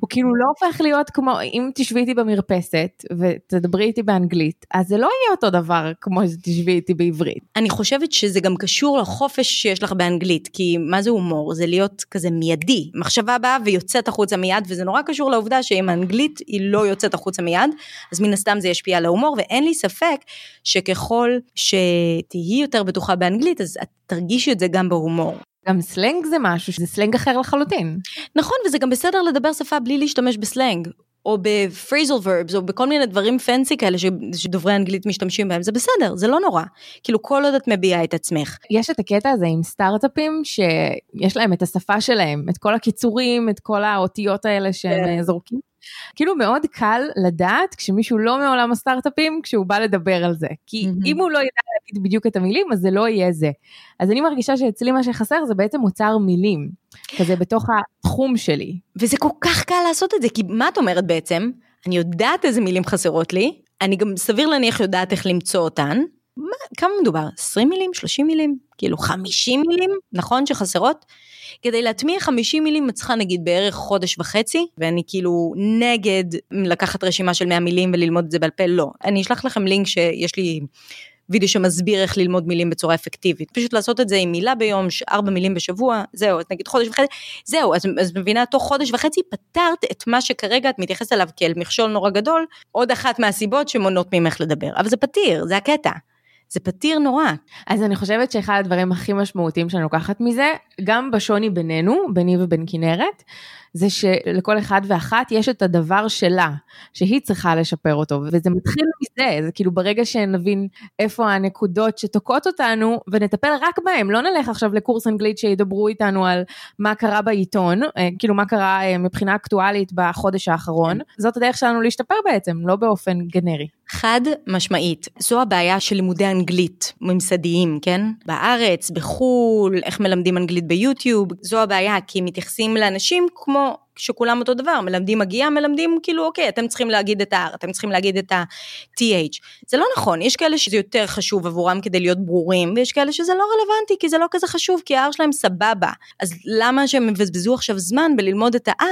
הוא כאילו לא הופך להיות כמו, אם תשבי איתי במרפסת ותדברי איתי באנגלית, אז זה לא יהיה אותו דבר כמו שתשבי איתי בעברית. אני חושבת שזה גם קשור לחופש שיש לך באנגלית, כי מה זה הומור? זה להיות כזה מיידי, מחשבה באה ויוצאת החוצה מיד, וזה נורא קשור לעובדה שאם האנגלית היא לא יוצאת החוצה מיד, אז מן הסתם זה ישפיע על ההומור, ואין לי ספק שככל שתהיי יותר בטוחה באנגלית, אז את תרגישי את זה גם בהומור. גם סלנג זה משהו, שזה סלנג אחר לחלוטין. נכון, וזה גם בסדר לדבר שפה בלי להשתמש בסלנג, או בפריזל ורבס, או בכל מיני דברים פנסי כאלה שדוברי אנגלית משתמשים בהם, זה בסדר, זה לא נורא. כאילו כל עוד את מביאה את עצמך. יש את הקטע הזה עם סטארט-אפים, שיש להם את השפה שלהם, את כל הקיצורים, את כל האותיות האלה שהם זורקים. כאילו מאוד קל לדעת, כשמישהו לא מעולם הסטארט-אפים, כשהוא בא לדבר על זה. כי mm-hmm. אם הוא לא ידע להגיד בדיוק את המילים, אז זה לא יהיה זה. אז אני מרגישה שאצלי מה שחסר, זה בעצם מוצר מילים, כזה בתוך התחום שלי. וזה כל כך קל לעשות את זה, כי מה את אומרת בעצם? אני יודעת איזה מילים חסרות לי, אני גם סביר להניח יודעת איך למצוא אותן, מה, כמה מדובר? עשרים מילים? שלושים מילים? כאילו חמישים מילים? נכון שחסרות? כדי להטמיע חמישים מילים מצחה נגיד בערך חודש וחצי, ואני כאילו נגד לקחת רשימה של מאה מילים וללמוד את זה בעל פה, לא. אני אשלח לכם לינק שיש לי וידאו שמסביר איך ללמוד מילים בצורה אפקטיבית. פשוט לעשות את זה עם מילה ביום, ארבע מילים בשבוע, זהו, אז נגיד חודש וחצי, זהו, אז, אז מבינה, תוך חודש וחצי פתרת את מה שכרגע את מתייחסת אליו כאל מכשול נורא גדול, עוד אחת מהסיבות שמונות ממך לדבר. אבל זה פתיר, זה הקטע. זה פתיר נורא. אז אני חושבת שאחד הדברים הכי משמעותיים שאני לוקחת מזה, גם בשוני בינינו, ביני ובין כנרת, זה שלכל אחד ואחת יש את הדבר שלה, שהיא צריכה לשפר אותו, וזה מתחיל מזה, זה כאילו ברגע שנבין איפה הנקודות שתוקעות אותנו, ונטפל רק בהם, לא נלך עכשיו לקורס אנגלית שידברו איתנו על מה קרה בעיתון, כאילו מה קרה מבחינה אקטואלית בחודש האחרון, זאת הדרך שלנו להשתפר בעצם, לא באופן גנרי. חד משמעית, זו הבעיה של לימודי אנגלית ממסדיים, כן? בארץ, בחול, איך מלמדים אנגלית ביוטיוב, זו הבעיה, כי מתייחסים לאנשים כמו שכולם אותו דבר, מלמדים מגיע, מלמדים כאילו, אוקיי, אתם צריכים להגיד את ה-R, אתם צריכים להגיד את ה-T H. זה לא נכון, יש כאלה שזה יותר חשוב עבורם כדי להיות ברורים, ויש כאלה שזה לא רלוונטי, כי זה לא כזה חשוב, כי ה-R שלהם סבבה. אז למה שהם מבזבזו עכשיו זמן בללמוד את ה-R,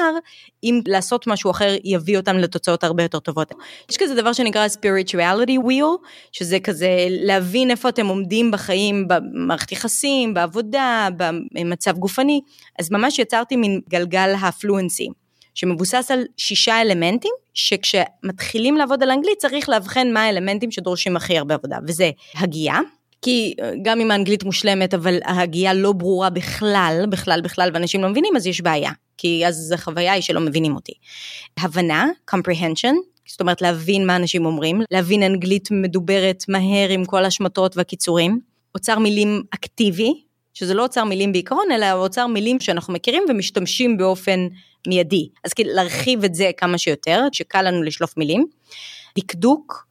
אם לעשות משהו אחר יביא אותם לתוצאות הרבה יותר טובות? יש כזה דבר שנקרא spirituality wheel, שזה כזה להבין איפה אתם עומדים בחיים, במערכת יחסים, בעבודה, במצב גופני. אז ממש יצרתי מין גלגל הפלואנסי, שמבוסס על שישה אלמנטים, שכשמתחילים לעבוד על אנגלית, צריך להבחן מה האלמנטים שדורשים הכי הרבה עבודה, וזה הגייה, כי גם אם האנגלית מושלמת, אבל ההגייה לא ברורה בכלל, בכלל בכלל, ואנשים לא מבינים, אז יש בעיה, כי אז החוויה היא שלא מבינים אותי. הבנה, comprehension, זאת אומרת להבין מה אנשים אומרים, להבין אנגלית מדוברת מהר עם כל השמטות והקיצורים, אוצר מילים אקטיבי, שזה לא אוצר מילים בעיקרון, אלא אוצר מילים שאנחנו מכירים ומשתמשים באופן מיידי. אז כאילו להרחיב את זה כמה שיותר, שקל לנו לשלוף מילים. דקדוק,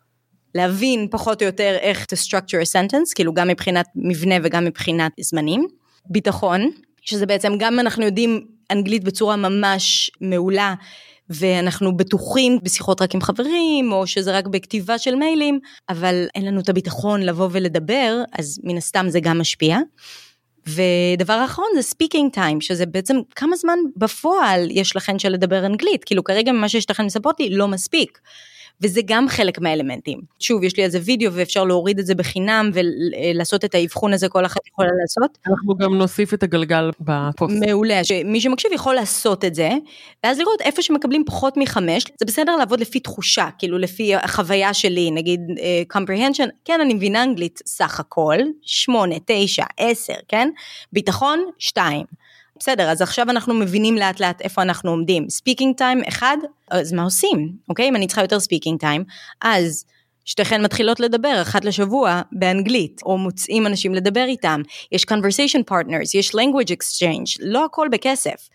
להבין פחות או יותר איך to structure a sentence, כאילו גם מבחינת מבנה וגם מבחינת זמנים. ביטחון, שזה בעצם גם אנחנו יודעים אנגלית בצורה ממש מעולה, ואנחנו בטוחים בשיחות רק עם חברים, או שזה רק בכתיבה של מיילים, אבל אין לנו את הביטחון לבוא ולדבר, אז מן הסתם זה גם משפיע. ודבר האחרון זה speaking time, שזה בעצם כמה זמן בפועל יש לכם של לדבר אנגלית, כאילו כרגע ממה שיש לכם לספות לי לא מספיק, וזה גם חלק מהאלמנטים. שוב, יש לי איזה וידאו ואפשר להוריד את זה בחינם, ולעשות את האבחון הזה כל אחת יכולה לעשות. אנחנו גם נוסיף את הגלגל בפוסט. מעולה, שמי שמקשיב יכול לעשות את זה, ואז לראות איפה שמקבלים פחות מחמש, זה בסדר לעבוד לפי תחושה, כאילו לפי החוויה שלי, נגיד comprehension, כן, אני מבינה אנגלית סך הכל, שמונה, תשע, עשר, כן? ביטחון, שתיים. בסדר, אז עכשיו אנחנו מבינים לאט לאט איפה אנחנו עומדים. Speaking time, אחד, אז מה עושים? אוקיי? אם אני צריכה יותר speaking time, אז שתיכן מתחילות לדבר אחת לשבוע באנגלית, או מוצאים אנשים לדבר איתם. יש conversation partners, יש language exchange, לא הכל בכסף.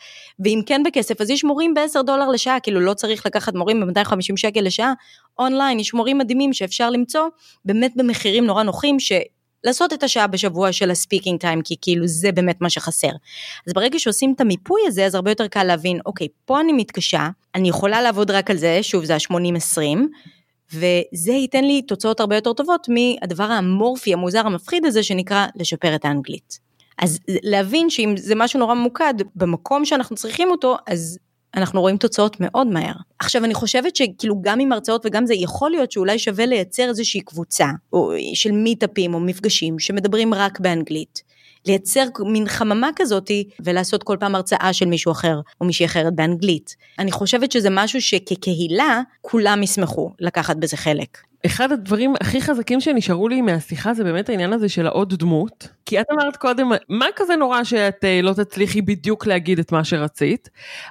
ואם כן בכסף, אז יש מורים בעשר דולר לשעה, כאילו לא צריך לקחת מורים ב-מאתיים וחמישים שקל לשעה. אונליין, יש מורים מדהימים שאפשר למצוא, באמת במחירים נורא נוחים ש... לעשות את השעה בשבוע של הספיקינג טיים, כי כאילו זה באמת מה שחסר. אז ברגע שעושים את המיפוי הזה, אז הרבה יותר קל להבין, אוקיי, פה אני מתקשה, אני יכולה לעבוד רק על זה, שוב, זה ה-שמונים עשרים, וזה ייתן לי תוצאות הרבה יותר טובות, מהדבר המורפי, המוזר, המפחיד הזה, שנקרא לשפר את האנגלית. אז להבין שאם זה משהו נורא ממוקד, במקום שאנחנו צריכים אותו, אז אנחנו רואים תוצאות מאוד מהר. עכשיו, אני חושבת שכאילו גם עם הרצאות וגם זה יכול להיות שאולי שווה לייצר איזושהי קבוצה, או של מיטאפים או מפגשים שמדברים רק באנגלית. לייצר מין חממה כזאת ולעשות כל פעם הרצאה של מישהו אחר או מישהי אחרת באנגלית. אני חושבת שזה משהו שכקהילה כולם ישמחו לקחת בזה חלק. אחד הדברים הכי חזקים שנשארו לי מהשיחה זה באמת העניין הזה של העוד דמות, כי את אמרת קודם, מה כזה נורא שאת לא תצליחי בדיוק להגיד את מה שרצית?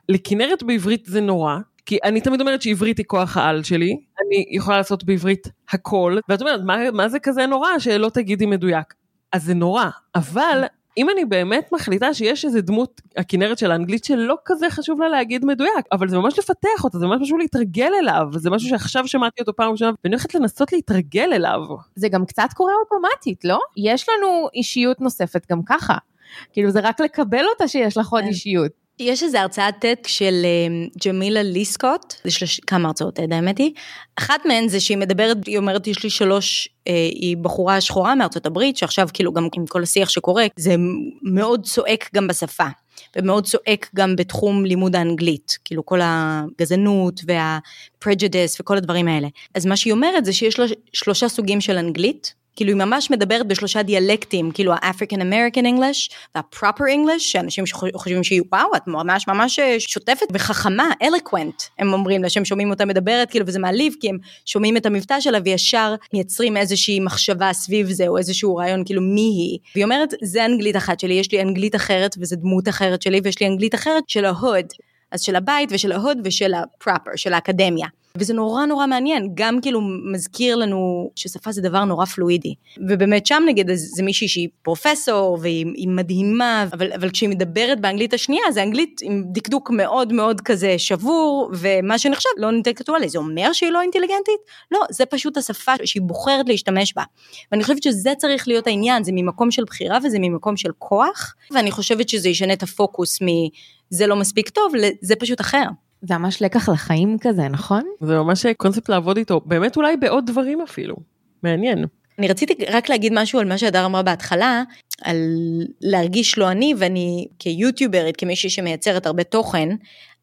לכנרת בעברית זה נורא, כי אני תמיד אומרת שעברית היא כוח העל שלי, אני יכולה לעשות בעברית הכל, ואת אומרת, מה, מה זה כזה נורא שלא תגידי מדויק? אז זה נורא, אבל אם אני באמת מחליטה שיש איזו דמות, הכנרת של האנגלית, שלא כזה חשוב לה להגיד מדויק, אבל זה ממש לפתח אותה, זה ממש משהו להתרגל אליו, זה משהו שעכשיו שמעתי אותו פעם ראשונה, ואני הולכת לנסות להתרגל אליו. זה גם קצת קורה אוטומטית, לא? יש לנו אישיות נוספת גם ככה, כאילו זה רק לקבל אותה שיש לך עוד אישיות. יש איזו הרצאה טט של ג'מילה ליסקוט, יש לה כמה הרצאות, האמת היא, אחת מהן זה שהיא מדברת, היא אומרת, יש לי שלוש, היא בחורה שחורה מארצות הברית, שעכשיו כאילו גם עם כל השיח שקורה, זה מאוד צועק גם בשפה, ומאוד צועק גם בתחום לימוד האנגלית, כאילו כל הגזענות והפרג'דס וכל הדברים האלה. אז מה שהיא אומרת זה שיש לה שלושה סוגים של אנגלית, כאילו היא ממש מדברת בשלושה דיאלקטים, כאילו ה-African American English, וה-Proper English, שאנשים שחושבים שהיא, וואו, את ממש ממש שוטפת וחכמה, eloquent, הם אומרים לה, שהם שומעים אותה מדברת, כאילו, וזה מעליב, כי הם שומעים את המבטא שלה, וישר מייצרים איזושהי מחשבה סביב זה, או איזשהו רעיון, כאילו, מי היא? והיא אומרת, זה אנגלית אחת שלי, יש לי אנגלית אחרת, וזה דמות אחרת שלי, ויש לי אנגלית אחרת של ההוד, אז של הבית ושל ההוד ושל הפרופר, של האקדמיה. וזה נורא נורא מעניין, גם כאילו מזכיר לנו ששפה זה דבר נורא פלואידי, ובאמת שם נגיד זה מישהי שהיא פרופסור, והיא מדהימה, אבל, אבל כשהיא מדברת באנגלית השנייה, זה אנגלית עם דקדוק מאוד מאוד כזה שבור, ומה שנחשב לא אינטלקטואלי, זה אומר שהיא לא אינטליגנטית? לא, זה פשוט השפה שהיא בוחרת להשתמש בה, ואני חושבת שזה צריך להיות העניין, זה ממקום של בחירה וזה ממקום של כוח, ואני חושבת שזה ישנה את הפוקוס מ... זה לא מספיק טוב, זה פשוט אחר. זה ממש לקח לחיים כזה, נכון? זה ממש קונספט לעבוד איתו, באמת אולי בעוד דברים אפילו, מעניין. אני רציתי רק להגיד משהו על מה שהדר אמרה בהתחלה, על להרגיש לא אני, ואני כיוטיוברית, כמישהי שמייצרת הרבה תוכן,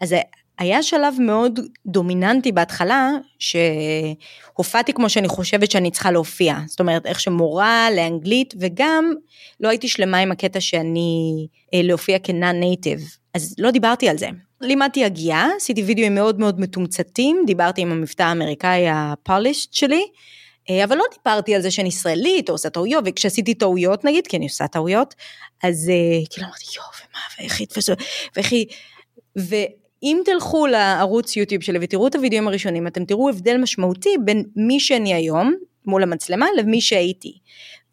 אז היה שלב מאוד דומיננטי בהתחלה, שהופעתי כמו שאני חושבת שאני צריכה להופיע, זאת אומרת, איך שמורה לאנגלית, וגם לא הייתי שלמה עם הקטע שאני להופיע כנון-נייטיב, אז לא דיברתי על זה. לימדתי הגיעה, עשיתי וידאוים מאוד מאוד מתומצתים, דיברתי עם המבטא האמריקאי הפולישט שלי, אבל לא דיברתי על זה שאני ישראלית, או עושה טעויות, וכשעשיתי טעויות נגיד, כי אני עושה טעויות, אז כאילו אמרתי, יו, ומה, ואיך היא תפסו, ואיך היא, ואם תלכו לערוץ יוטיוב שלי, ותראו את הוידאוים הראשונים, אתם תראו הבדל משמעותי, בין מי שאני היום, מול המצלמה, למי שהייתי.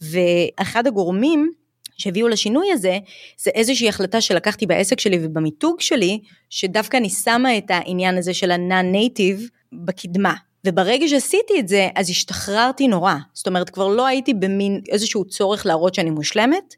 ואחד הגורמים, שהביאו לשינוי הזה, זה איזושהי החלטה שלקחתי בעסק שלי ובמיתוג שלי, שדווקא אני שמה את העניין הזה של הנון-נייטיב בקדמה. וברגע שעשיתי את זה, אז השתחררתי נורא. זאת אומרת, כבר לא הייתי במין איזשהו צורך להראות שאני מושלמת,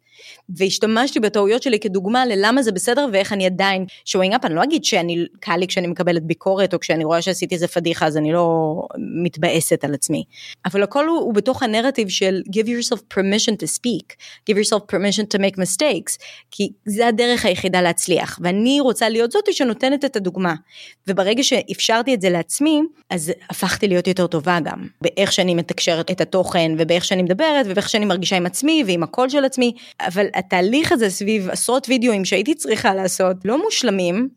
והשתמשתי בטעויות שלי כדוגמה ללמה זה בסדר, ואיך אני עדיין showing up, אני לא אגיד שאני קל לי כשאני מקבלת ביקורת, או כשאני רואה שעשיתי איזה פדיחה, אז אני לא מתבאסת על עצמי. אבל הכל הוא, הוא בתוך הנרטיב של give yourself permission to speak, give yourself permission to make mistakes, כי זה הדרך היחידה להצליח, ואני רוצה להיות זאתי שנותנת את הדוגמה, וברגע שאפשרתי את זה לעצמי, אז הפכתי להיות יותר טובה גם, באיך שאני מתקשרת את התוכן, ובאיך שאני מדברת, ובאיך שאני מרגישה עם עצמי, ועם הקול של עצמי, אבל התהליך הזה סביב עשרות וידאוים שהייתי צריכה לעשות, לא מושלמים,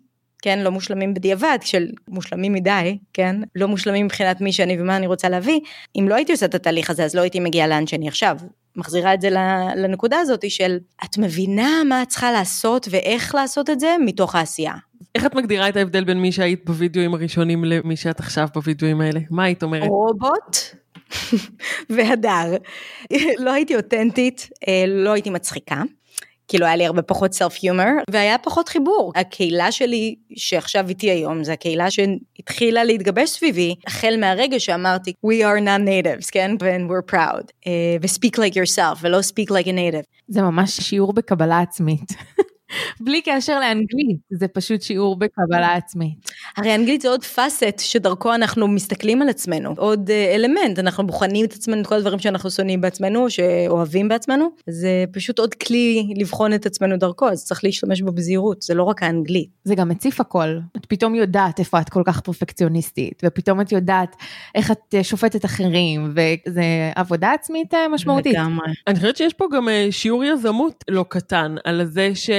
כן, לא מושלמים בדיעבד, של מושלמים מדי, כן, לא מושלמים מבחינת מי שאני ומה אני רוצה להביא, אם לא הייתי עושה את התהליך הזה, אז לא הייתי מגיעה לאן שאני עכשיו, מחזירה את זה לנקודה הזאת של, את מבינה מה את צריכה לעשות, ואיך לעשות את זה מתוך העשייה. איך את מגדירה את ההבדל בין מי שהיית בוידאוים הראשונים, למי שאת עכשיו בוידאוים האלה? מה היית אומרת? רובוט? והדר, לא הייתי אותנטית, לא הייתי מצחיקה, כאילו היה לי הרבה פחות סלף-יומר, והיה פחות חיבור. הקהילה שלי שעכשיו איתי היום, זה הקהילה שהתחילה להתגבש סביבי, החל מהרגע שאמרתי, we are non-natives, כן? And we're proud. ו-speak like yourself, ולא speak like a native. זה ממש שיעור בקבלה עצמית. בלי כאשר לאנגלית, זה פשוט שיעור בקבלה עצמית. הרי אנגלית זה עוד פסט שדרכו אנחנו מסתכלים על עצמנו, עוד אלמנט, אנחנו בוחנים את עצמנו, את כל הדברים שאנחנו שונאים בעצמנו, שאוהבים בעצמנו, זה פשוט עוד כלי לבחון את עצמנו דרכו, אז צריך להשתמש בו בזהירות, זה לא רק האנגלית. זה גם מציף הכל, את פתאום יודעת איפה את כל כך פרפקציוניסטית, ופתאום את יודעת איך את שופטת אחרים, וזה עבודה עצמית משמעותית. אני חושבת שיש פה גם שיעור יזמות לא קטן, על זה ש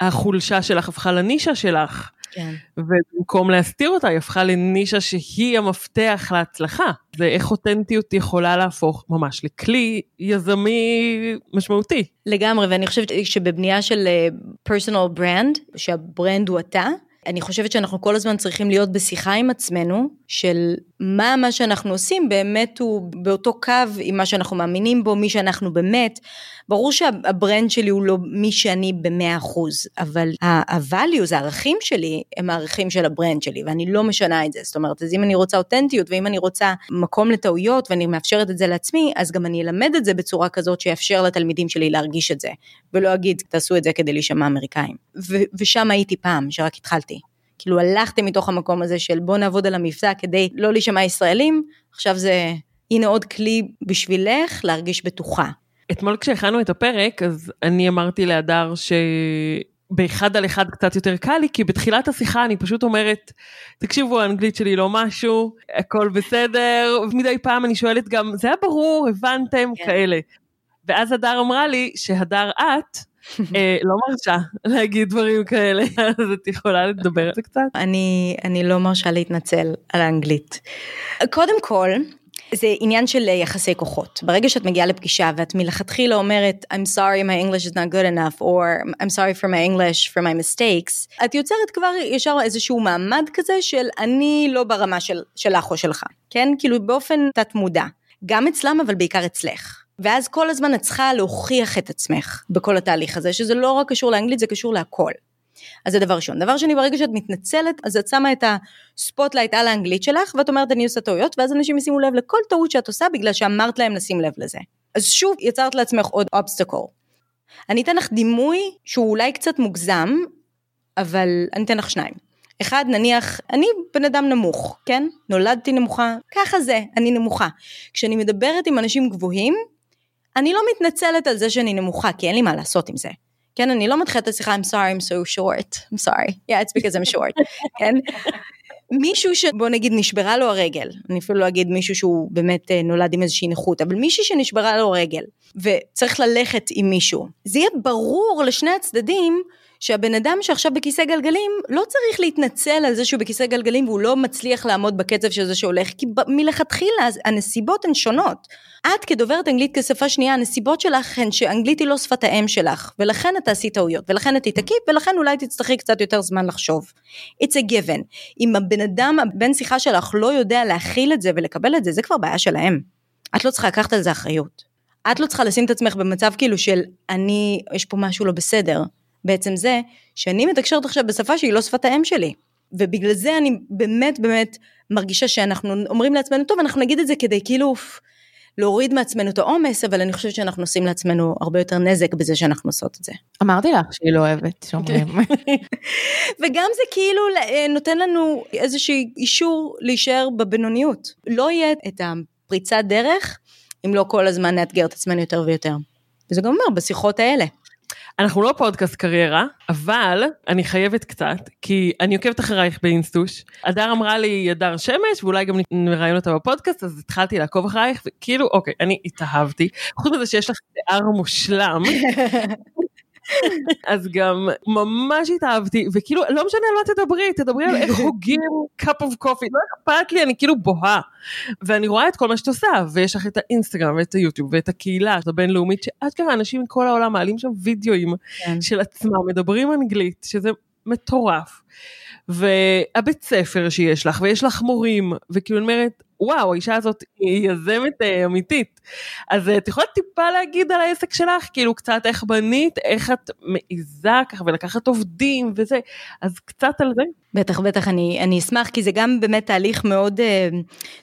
החולשה שלך הפכה לנישה שלך, כן. ובמקום להסתיר אותה, היא הפכה לנישה שהיא המפתח להצלחה. זה איך אותנטיות יכולה להפוך ממש לכלי יזמי משמעותי. לגמרי, ואני חושבת שבבנייה של personal brand, שהברנד הוא אתה, אני חושבת שאנחנו כל הזמן צריכים להיות בשיחה עם עצמנו, של מה מה שאנחנו עושים באמת הוא באותו קו עם מה שאנחנו מאמינים בו, מי שאנחנו באמת, ברור שהברנד שלי הוא לא מי שאני במאה אחוז, אבל ה-values, הערכים שלי, הם הערכים של הברנד שלי, ואני לא משנה את זה, זאת אומרת, אז אם אני רוצה אותנטיות, ואם אני רוצה מקום לטעויות, ואני מאפשרת את זה לעצמי, אז גם אני אלמד את זה בצורה כזאת, שיאפשר לתלמידים שלי להרגיש את זה, ולא אגיד, תעשו את זה כדי להישמע אמריקאים, ו- ושם הייתי פעם, שרק התחלתי. כאילו הלכתי מתוך המקום הזה של בוא נעבוד על המבצע כדי לא להישמע ישראלים, עכשיו זה הנה עוד כלי בשבילך להרגיש בטוחה. אתמול כשהכנו את הפרק, אז אני אמרתי להדר שבאחד על אחד קצת יותר קל לי, כי בתחילת השיחה אני פשוט אומרת, תקשיבו, האנגלית שלי לא משהו, הכל בסדר, ומדי פעם אני שואלת גם, זה היה ברור, הבנתם yeah. כאלה. ואז הדר אמרה לי שהדר את, לא מרשה להגיד דברים כאלה, אז את יכולה לדבר על זה קצת? אני לא מרשה להתנצל על האנגלית. קודם כל, זה עניין של יחסי כוחות. ברגע שאת מגיעה לפגישה ואת מלכתחילה אומרת, I'm sorry my English is not good enough, or I'm sorry for my English, for my mistakes, את יוצרת כבר ישר איזשהו מעמד כזה של אני לא ברמה של, שלך או שלך. כן? כאילו באופן תת מודע. גם אצלם אבל בעיקר אצלך. ואז כל הזמן את צריכה להוכיח את עצמך בכל התהליך הזה, שזה לא רק קשור לאנגלית, זה קשור להכל. אז זה דבר ראשון. דבר שני, ברגע שאת מתנצלת, אז את שמה את הספוטלייט על האנגלית שלך, ואת אומרת, אני עושה טעויות, ואז אנשים ישימו לב לכל טעות שאת עושה, בגלל שאמרת להם לשים לב לזה. אז שוב, יצרת לעצמך עוד אובסטקול. אני אתן לך דימוי שהוא אולי קצת מוגזם, אבל אני אתן לך שניים. אחד, נניח, אני בן אדם נמוך, כן? נולדתי נמוכה, ככה זה, אני נמוכה. כשאני מדברת עם אנשים גבוהים, אני לא מתנצלת על זה שאני נמוכה, כי אין לי מה לעשות עם זה. כן, אני לא מתחילה את השיחה, I'm sorry, I'm so short, I'm sorry, yeah, it's because I'm short, כן? מישהו שבוא נגיד נשברה לו הרגל, אני אפילו לא אגיד מישהו שהוא באמת נולד עם איזושהי נכות, אבל מישהו שנשברה לו הרגל, וצריך ללכת עם מישהו, זה יהיה ברור לשני הצדדים, שהבן אדם שעכשיו בכיסא גלגלים, לא צריך להתנצל על זה שהוא בכיסא גלגלים, והוא לא מצליח לעמוד בקצב של זה שהולך, כי מלכתחילה הנסיבות הן שונות. את כדוברת אנגלית כשפה שנייה, הנסיבות שלך הן שאנגלית היא לא שפת האם שלך, ולכן את תעשי טעויות, ולכן את תתעכב, ולכן אולי תצטרכי קצת יותר זמן לחשוב. It's a given. אם הבן אדם, הבן שיחה שלך לא יודע להכיל את זה ולקבל את זה, זה כבר בעיה שלהם. את לא צריכה לקחת על זה אחריות. את לא צריכה לשים את עצמך במצב כאילו של, אני, יש פה משהו לא בסדר. בעצם זה שאני מתקשרת עכשיו בשפה שהיא לא שפת האם שלי, ובגלל זה אני באמת באמת מרגישה שאנחנו אומרים לעצמנו, טוב, אנחנו נגיד את זה כדי כאילו להוריד מעצמנו את העומס, אבל אני חושבת שאנחנו עושים לעצמנו הרבה יותר נזק בזה שאנחנו עושות את זה. אמרתי לך שהיא לא אוהבת, שאומרים. וגם זה כאילו נותן לנו איזושהי אישור להישאר בבינוניות. לא יהיה את הפריצת דרך, אם לא כל הזמן נאתגר את עצמנו יותר ויותר. וזה גם אומר, בשיחות האלה. אנחנו לא פודקאסט קריירה, אבל אני חייבת קצת, כי אני עוקבת אחרייך באינסטוש. הדר אמרה לי, הדר שמש, ואולי גם נראיין אותה בפודקאסט, אז התחלתי לעקוב אחרייך, וכאילו, אוקיי, אני התאהבתי. חוץ מזה שיש לך שיער מושלם, אז גם ממש התאהבתי, וכאילו, לא משנה על מה תדברי, תדברי על איך הוגים cup of coffee, לא אכפת לי, אני כאילו בוהה, ואני רואה את כל מה שאת עושה, ויש לך את האינסטגרם, ואת היוטיוב, ואת הקהילה, את הבינלאומית, שעד ככה אנשים מכל העולם מעלים שם וידאוים של עצמם, מדברים אנגלית, שזה מטורף, והבית ספר שיש לך, ויש לך מורים, וכאילו אומרת, וואו, האישה הזאת היא יזמת אמיתית. אז את יכולה טיפה להגיד על העסק שלך, כאילו קצת איך בנית, איך את מעיזה כך, ולקחת עובדים וזה, אז קצת על זה. בטח, בטח, אני, אני אשמח, כי זה גם באמת תהליך מאוד,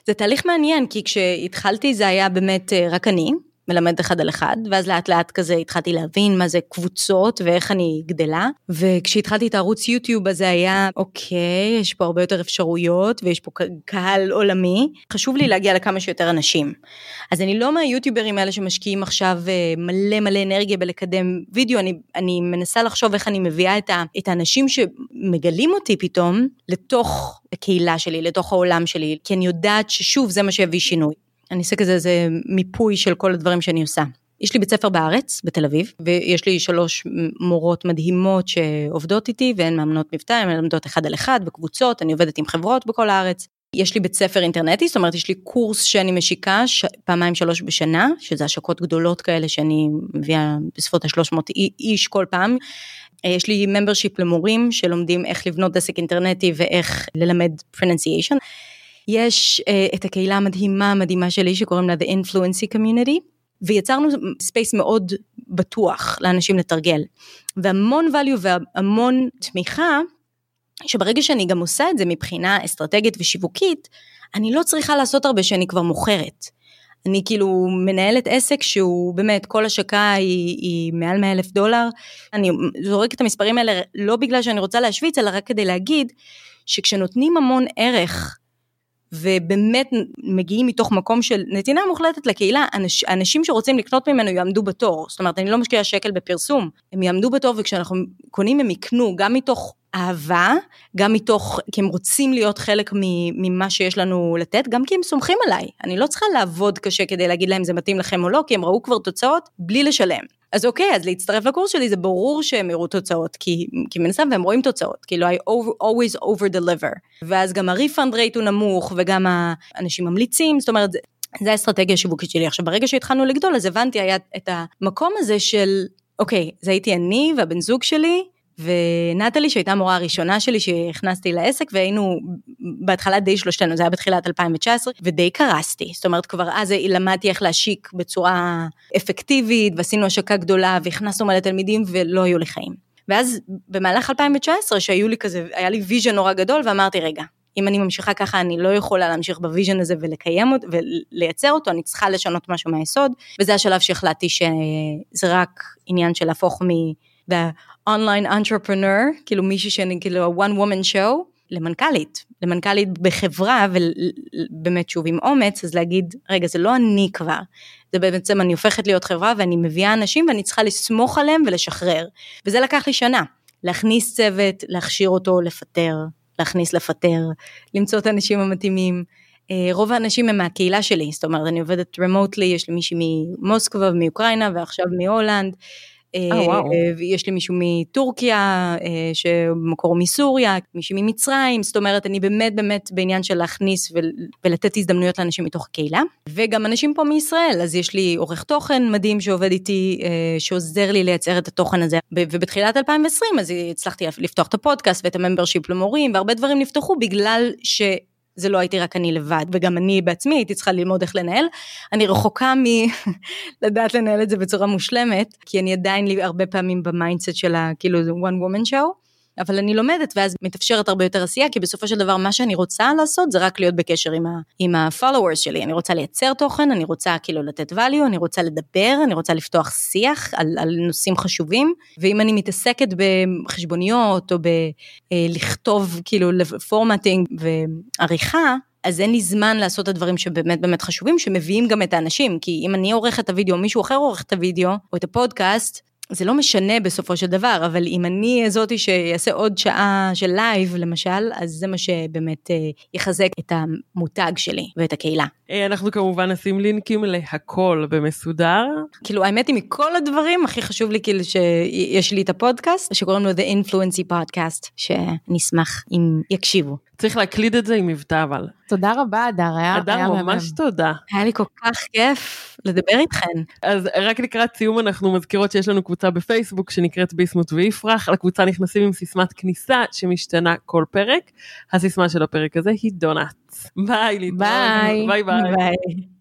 זה תהליך מעניין, כי כשהתחלתי זה היה באמת רק אני, מלמד אחד על אחד, ואז לאט לאט כזה התחלתי להבין מה זה קבוצות ואיך אני גדלה, וכשהתחלתי את הערוץ יוטיוב הזה היה, אוקיי, יש פה הרבה יותר אפשרויות, ויש פה קהל עולמי, חשוב לי להגיע לכמה שיותר אנשים, אז אני לא מהיוטיוברים האלה שמשקיעים עכשיו מלא מלא אנרגיה בלקדם וידאו, אני, אני מנסה לחשוב איך אני מביאה את, ה, את האנשים שמגלים אותי פתאום, לתוך הקהילה שלי, לתוך העולם שלי, כי אני יודעת ששוב זה מה שהביא שינוי. אני עושה כזה, זה מיפוי של כל הדברים שאני עושה. יש לי בית ספר בארץ, בתל אביב, ויש לי שלוש מורות מדהימות שעובדות איתי, והן מאמנות מבטא, הן מלמדות אחד על אחד בקבוצות, אני עובדת עם חברות בכל הארץ. יש לי בית ספר אינטרנטי, זאת אומרת, יש לי קורס שאני משיקה ש... פעמיים שלוש בשנה, שזה השקות גדולות כאלה שאני מביאה בספות ה-שלוש מאות איש כל פעם. יש לי membership למורים שלומדים איך לבנות עסק אינטרנטי ואיך ללמד pronunciation. יש uh, את הקהילה המדהימה המדהימה שלי שקוראים לה The Influency Community, ויצרנו ספייס מאוד בטוח לאנשים לתרגל, והמון value והמון תמיכה, שברגע שאני גם עושה את זה מבחינה אסטרטגית ושיווקית, אני לא צריכה לעשות הרבה שאני כבר מוכרת. אני כאילו מנהלת עסק שהוא באמת, כל השקה היא, היא מעל מאה אלף דולר, אני זורקת את המספרים האלה לא בגלל שאני רוצה להשוויץ, אלא רק כדי להגיד שכשנותנים המון ערך, ובאמת מגיעים מתוך מקום של נתינה מוחלטת לקהילה, אנש, אנשים שרוצים לקנות ממנו יעמדו בתור, זאת אומרת, אני לא משקיעה שקל בפרסום, הם יעמדו בתור, וכשאנחנו קונים הם יקנו, גם מתוך אהבה, גם מתוך, כי הם רוצים להיות חלק ממה שיש לנו לתת, גם כי הם סומכים עליי, אני לא צריכה לעבוד קשה כדי להגיד להם זה מתאים לכם או לא, כי הם ראו כבר תוצאות בלי לשלם. אז אוקיי, אז להצטרף לקורס שלי, זה ברור שהם יראו תוצאות, כי, כי מנסה והם רואים תוצאות, כאילו, I always over deliver, ואז גם ה-refund rate הוא נמוך, וגם האנשים ממליצים, זאת אומרת, זה האסטרטגיה השיווקית שלי. עכשיו, ברגע שהתחלנו לגדול, אז הבנתי היה את המקום הזה של, אוקיי, זה הייתי אני והבן זוג שלי, ונטלי שהייתה המורה הראשונה שלי שהכנסתי לעסק, והיינו בהתחלה די שלושתנו, זה היה בתחילת אלפיים תשע עשרה, ודי קרסתי, זאת אומרת כבר אז למדתי איך להשיק בצורה אפקטיבית, ועשינו השקה גדולה, והכנסנו מלא תלמידים ולא היו לי חיים. ואז במהלך אלפיים תשע עשרה שהיו לי כזה, היה לי ויז'ן נורא גדול, ואמרתי רגע, אם אני ממשיכה ככה, אני לא יכולה להמשיך בוויז'ן הזה ולקיים אותו, ולייצר אותו, אני צריכה לשנות משהו מהיסוד, וזה השלב שהחלטתי שזה רק עניין של להפוך מ... אונליין אנטרפרנור, כאילו מישהי שאני, כאילו one woman show, למנכלית, למנכלית בחברה, ובאמת שוב עם אומץ, אז להגיד, רגע, זה לא אני כבר, זה בעצם אני הופכת להיות חברה, ואני מביאה אנשים, ואני צריכה לסמוך עליהם ולשחרר, וזה לקח לי שנה, להכניס צוות, להכשיר אותו, לפטר, להכניס לפטר, למצוא את האנשים המתאימים, רוב האנשים הם מהקהילה שלי, זאת אומרת, אני עובדת רמוטלי, יש לי מישהי ממוסקבה, מאוקראינה, ועכשיו מהולנד, יש לי מישהו מטורקיה, שמקור מסוריה, מישהו ממצרים, זאת אומרת, אני באמת באמת בעניין של להכניס ולתת הזדמנויות לאנשים מתוך הקהילה, וגם אנשים פה מישראל, אז יש לי עורך תוכן מדהים שעובד איתי, שעוזר לי לייצר את התוכן הזה, ובתחילת אלפיים ועשרים, אז הצלחתי לפתוח את הפודקאסט ואת הממברשיפ למורים, והרבה דברים נפתחו בגלל ש... זה לא הייתי רק אני לבד, וגם אני בעצמי הייתי צריכה ללמוד איך לנהל, אני רחוקה מלדעת לנהל את זה בצורה מושלמת, כי אני עדיין לי הרבה פעמים במיינדסט של ה, כאילו, one woman show, אבל אני לומדת, ואז מתאפשרת הרבה יותר עשייה, כי בסופו של דבר מה שאני רוצה לעשות, זה רק להיות בקשר עם ה-followers שלי, אני רוצה לייצר תוכן, אני רוצה כאילו לתת value, אני רוצה לדבר, אני רוצה לפתוח שיח על, על נושאים חשובים, ואם אני מתעסקת בחשבוניות, או בלכתוב כאילו לפורמטינג ועריכה, אז אין לי זמן לעשות את הדברים שבאמת באמת חשובים, שמביאים גם את האנשים, כי אם אני עורך את הוידאו, מישהו אחר עורך את הוידאו, או את הפודקאסט, זה לא משנה בסופו של דבר, אבל אם אני זאתי שיעשה עוד שעה של לייב, למשל, אז זה מה שבאמת יחזק את המותג שלי ואת הקהילה. אנחנו כמובן נשים לינקים להכל במסודר. כאילו, האמת היא מכל הדברים, הכי חשוב לי כאילו שיש לי את הפודקאסט, שקוראים לו The Influency Podcast, שנשמח אם יקשיבו. צריך להקליד את זה עם מבטא, אבל. תודה רבה, הדר. הדר, ממש תודה. היה לי כל כך כיף לדבר איתכן. אז רק לקראת סיום אנחנו מזכירות שיש לנו קבוצה בפייסבוק שנקראת ביסמוט ויפרח. לקבוצה נכנסים עם סיסמת כניסה שמשתנה כל פרק. הסיסמה של הפרק הזה היא דונאץ. ביי, ליטון. ביי. ביי ביי.